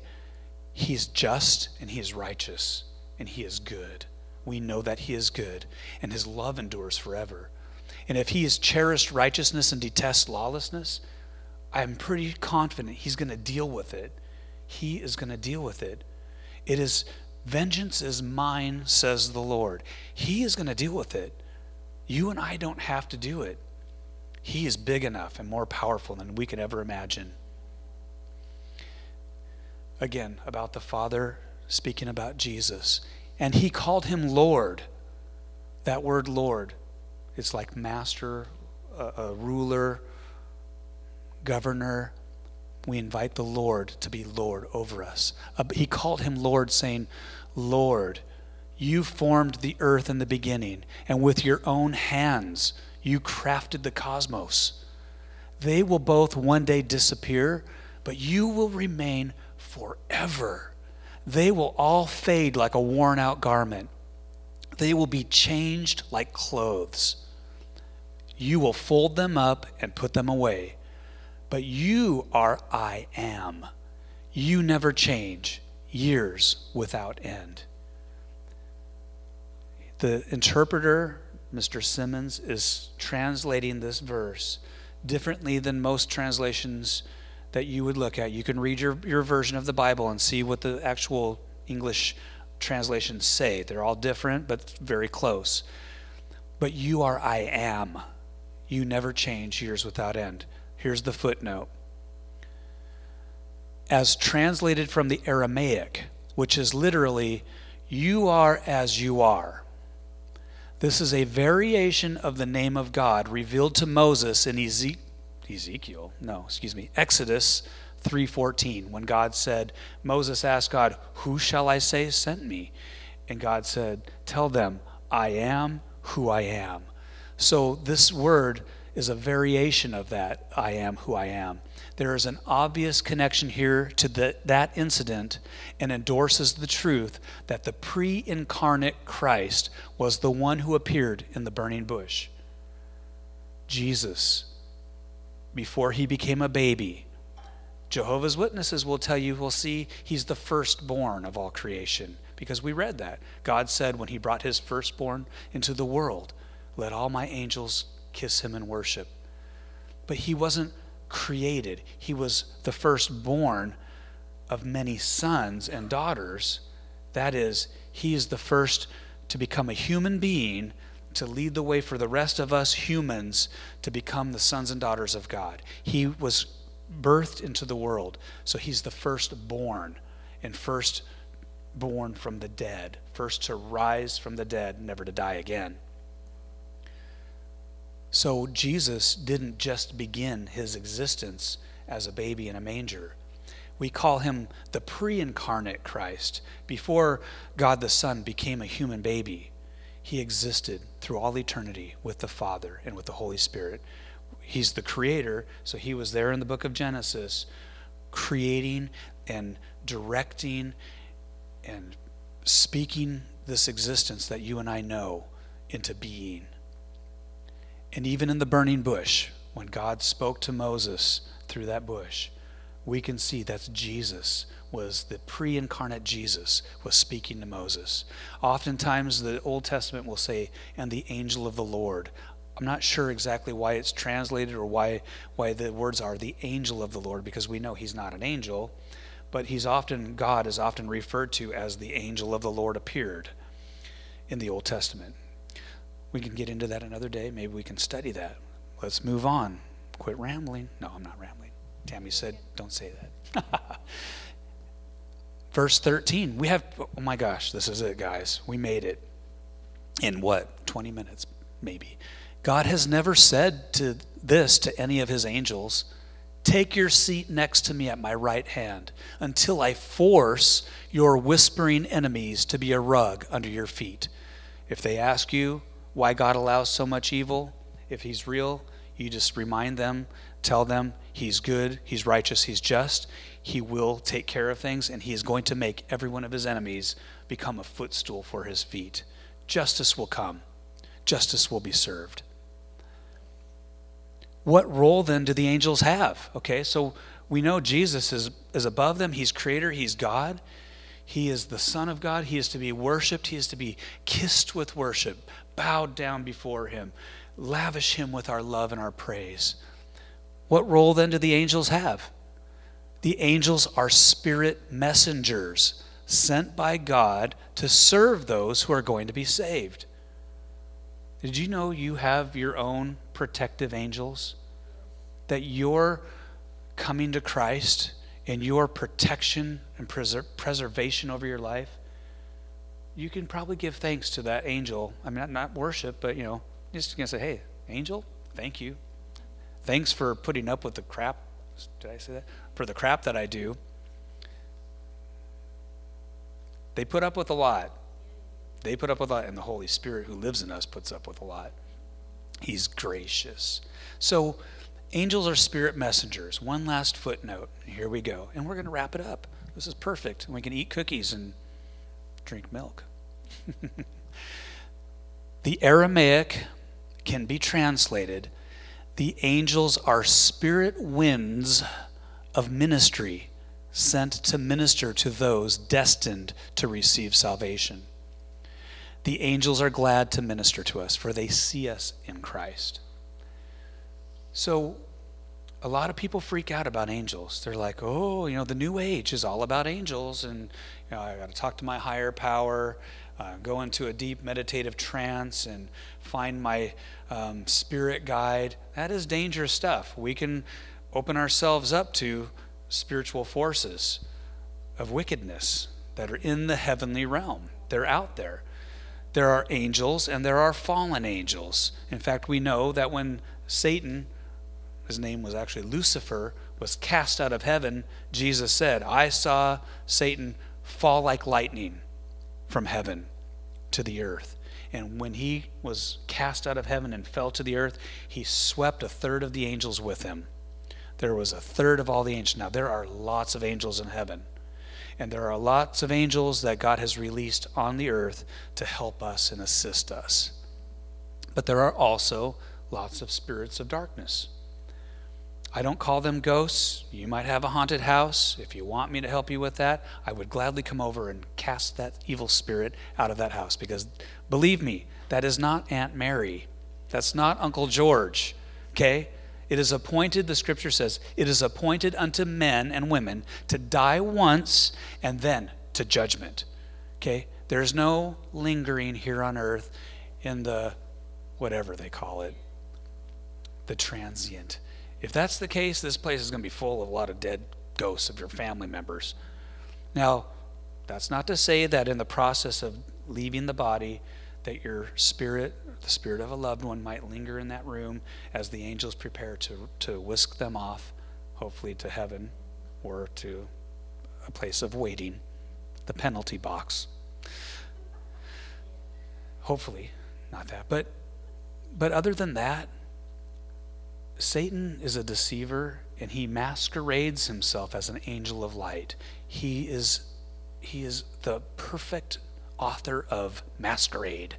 he's just and he is righteous and he is good. We know that he is good and his love endures forever. And if he has cherished righteousness and detests lawlessness, I'm pretty confident he's going to deal with it. He is going to deal with it. It is, vengeance is mine, says the Lord. He is going to deal with it. You and I don't have to do it. He is big enough and more powerful than we could ever imagine. Again, about the Father, speaking about Jesus. And he called him Lord. That word Lord, it's like master, a, a ruler, governor. We invite the Lord to be Lord over us. Uh, he called him Lord, saying, Lord, you formed the earth in the beginning, and with your own hands you crafted the cosmos. They will both one day disappear, but you will remain forever. They will all fade like a worn-out garment. They will be changed like clothes. You will fold them up and put them away. But you are I am. You never change, years without end. The interpreter, Mister Simmons, is translating this verse differently than most translations that you would look at. You can read your, your version of the Bible and see what the actual English translations say. They're all different, but very close. But you are I am. You never change, years without end. Here's the footnote. As translated from the Aramaic, which is literally, you are as you are. This is a variation of the name of God revealed to Moses in Eze- Ezekiel, no, excuse me, Exodus three fourteen, when God said, Moses asked God, who shall I say sent me? And God said, tell them, I am who I am. So this word is a variation of that, I am who I am. There is an obvious connection here to the, that incident, and endorses the truth that the pre-incarnate Christ was the one who appeared in the burning bush. Jesus, before he became a baby, Jehovah's Witnesses will tell you, we'll see he's the firstborn of all creation, because we read that. God said when he brought his firstborn into the world, let all my angels kiss him and worship. But he wasn't created. He was the firstborn of many sons and daughters. That is, he is the first to become a human being, to lead the way for the rest of us humans to become the sons and daughters of God. He was birthed into the world. So he's the firstborn, and firstborn from the dead, first to rise from the dead, never to die again. So Jesus didn't just begin his existence as a baby in a manger. We call him the pre-incarnate Christ. Before God the Son became a human baby, he existed through all eternity with the Father and with the Holy Spirit. he's the creator, so he was there in the book of Genesis, creating and directing and speaking this existence that you and I know into being. And even in the burning bush, when God spoke to Moses through that bush, we can see that's Jesus, was the pre-incarnate Jesus was speaking to Moses. Oftentimes the Old Testament will say, and the angel of the Lord. I'm not sure exactly why it's translated or why why the words are the angel of the Lord, because we know he's not an angel, but he's often, God is often referred to as the angel of the Lord appeared in the Old Testament. We can get into that another day. Maybe we can study that. Let's move on. Quit rambling. No, I'm not rambling. Tammy said, don't say that. Verse thirteen, we have, oh my gosh, this is it, guys. We made it in what, twenty minutes, maybe. God has never said to this to any of his angels, take your seat next to me at my right hand until I force your whispering enemies to be a rug under your feet. If they ask you why God allows so much evil, if he's real, you just remind them, tell them he's good, he's righteous, he's just. He will take care of things, and he is going to make every one of his enemies become a footstool for his feet. Justice will come. Justice will be served. What role then do the angels have? Okay, so we know Jesus is, is above them. He's creator. He's God. He is the Son of God. He is to be worshipped. He is to be kissed with worship, bowed down before him, lavish him with our love and our praise. What role then do the angels have? The angels are spirit messengers sent by God to serve those who are going to be saved. Did you know you have your own protective angels? That your coming to Christ and your protection and preser- preservation over your life, you can probably give thanks to that angel. I mean, not, not worship, but, you know, just gonna say, hey, angel, thank you. Thanks for putting up with the crap. Did I say that? For the crap that I do. They put up with a lot. They put up with a lot, and the Holy Spirit who lives in us puts up with a lot. He's gracious. So angels are spirit messengers. One last footnote. Here we go. And we're going to wrap it up. This is perfect. And we can eat cookies and drink milk. The Aramaic can be translated, the angels are spirit winds of ministry sent to minister to those destined to receive salvation. The angels are glad to minister to us, for they see us in Christ. So a lot of people freak out about angels. They're like, oh, you know, the new age is all about angels, and you know, I got to talk to my higher power. Uh, go into a deep meditative trance and find my um, spirit guide. That is dangerous stuff. We can open ourselves up to spiritual forces of wickedness that are in the heavenly realm. They're out there. There are angels and there are fallen angels. In fact, we know that when Satan, his name was actually Lucifer, was cast out of heaven, Jesus said, I saw Satan fall like lightning from heaven to the earth. And when he was cast out of heaven and fell to the earth, he swept a third of the angels with him. There was a third of all the angels. Now, there are lots of angels in heaven, and there are lots of angels that God has released on the earth to help us and assist us. But there are also lots of spirits of darkness. I don't call them ghosts. You might have a haunted house. If you want me to help you with that, I would gladly come over and cast that evil spirit out of that house. Because believe me, that is not Aunt Mary. That's not Uncle George. Okay? It is appointed, the scripture says, it is appointed unto men and women to die once and then to judgment. Okay? There's no lingering here on earth in the whatever they call it, the transient. If that's the case, this place is going to be full of a lot of dead ghosts of your family members. Now, that's not to say that in the process of leaving the body, that your spirit, the spirit of a loved one, might linger in that room as the angels prepare to, to whisk them off, hopefully to heaven or to a place of waiting, the penalty box. Hopefully, not that. But, but other than that, Satan is a deceiver, and he masquerades himself as an angel of light. He is, he is the perfect author of masquerade.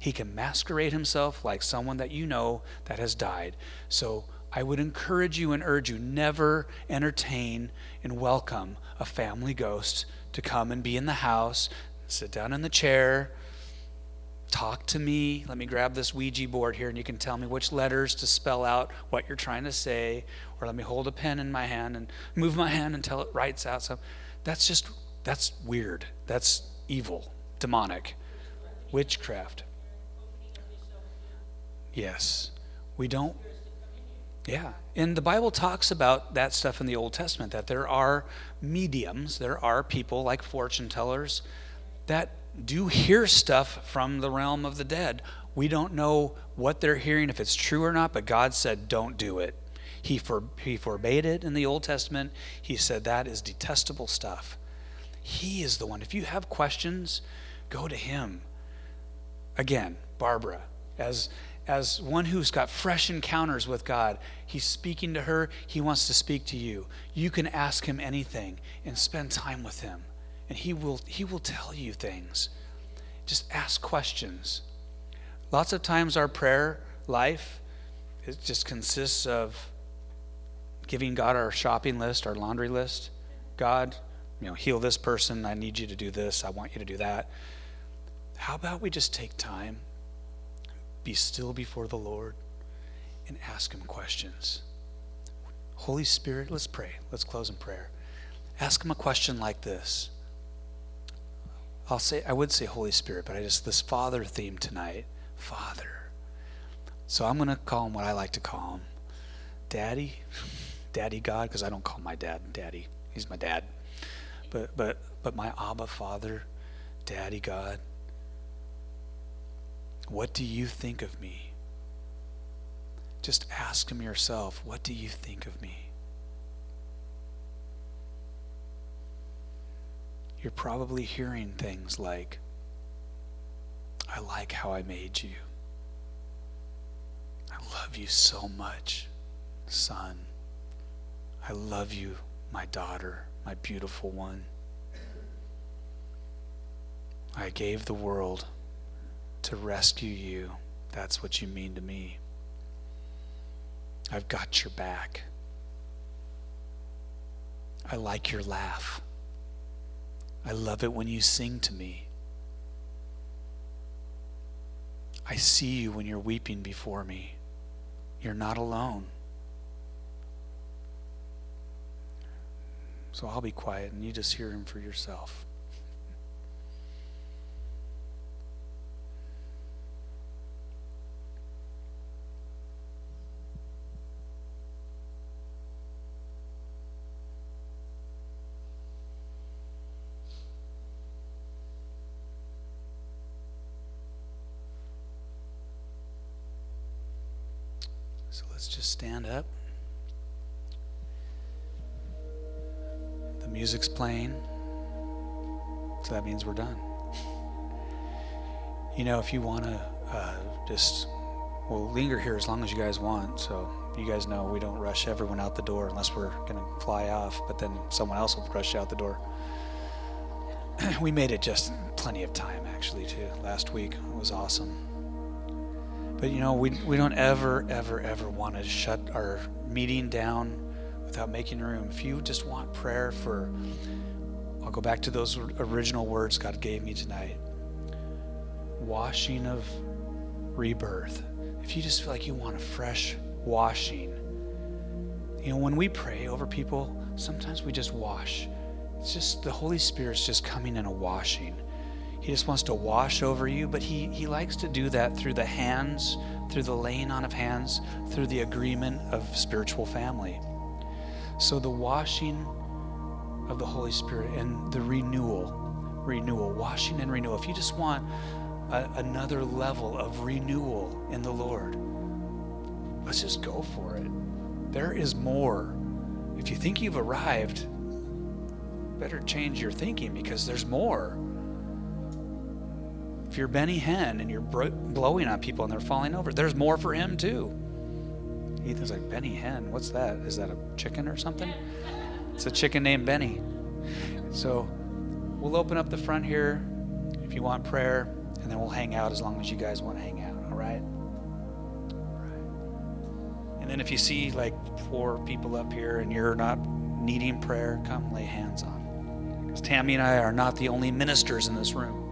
He can masquerade himself like someone that you know that has died. So I would encourage you and urge you, never entertain and welcome a family ghost to come and be in the house, sit down in the chair, talk to me. Let me grab this Ouija board here and you can tell me which letters to spell out what you're trying to say. Or let me hold a pen in my hand and move my hand until it writes out something. That's just, that's weird. That's evil, demonic, witchcraft. Yes, we don't. Yeah, and the Bible talks about that stuff in the Old Testament, that there are mediums, there are people like fortune tellers that do hear stuff from the realm of the dead. We don't know what they're hearing, if it's true or not, but God said, don't do it. He, for, he forbade it in the Old Testament. He said that is detestable stuff. He is the one. If you have questions, go to him. Again, Barbara, as... As one who's got fresh encounters with God, he's speaking to her. He wants to speak to you. You can ask him anything and spend time with him. And he will he will tell you things. Just ask questions. Lots of times our prayer life, it just consists of giving God our shopping list, our laundry list. God, you know, heal this person. I need you to do this. I want you to do that. How about we just take time? Be still before the Lord and ask him questions. Holy Spirit, let's pray. Let's close in prayer. Ask him a question like this. I'll say, I would say Holy Spirit, but I just, this Father theme tonight, Father. So I'm going to call him what I like to call him. Daddy, Daddy God, because I don't call my dad Daddy. He's my dad. But, but, but my Abba Father, Daddy God. What do you think of me? Just ask him yourself, what do you think of me? You're probably hearing things like, I like how I made you. I love you so much, son. I love you, my daughter, my beautiful one. I gave the world to rescue you. That's what you mean to me. I've got your back. I like your laugh. I love it when you sing to me. I see you when you're weeping before me. You're not alone. So I'll be quiet and you just hear him for yourself. Stand up. The music's playing, so that means we're done. You know, if you want to uh, just, we'll linger here as long as you guys want. So you guys know we don't rush everyone out the door unless we're going to fly off, but then someone else will rush out the door. We made it just plenty of time, actually, too. Last week it was awesome. But, you know, we we don't ever, ever, ever want to shut our meeting down without making room. If you just want prayer for, I'll go back to those original words God gave me tonight. Washing of rebirth. If you just feel like you want a fresh washing. You know, when we pray over people, sometimes we just wash. It's just the Holy Spirit's just coming in a washing. He just wants to wash over you, but he, he likes to do that through the hands, through the laying on of hands, through the agreement of spiritual family. So the washing of the Holy Spirit and the renewal, renewal, washing and renewal. If you just want a, another level of renewal in the Lord, let's just go for it. There is more. If you think you've arrived, better change your thinking because there's more. If you're Benny Henn and you're blowing on people and they're falling over, there's more for him too. Ethan's like, Benny Henn, what's that? Is that a chicken or something? It's a chicken named Benny. So we'll open up the front here if you want prayer, and then we'll hang out as long as you guys want to hang out, all right? All right. And then if you see like four people up here and you're not needing prayer, come lay hands on. Because Tammy and I are not the only ministers in this room.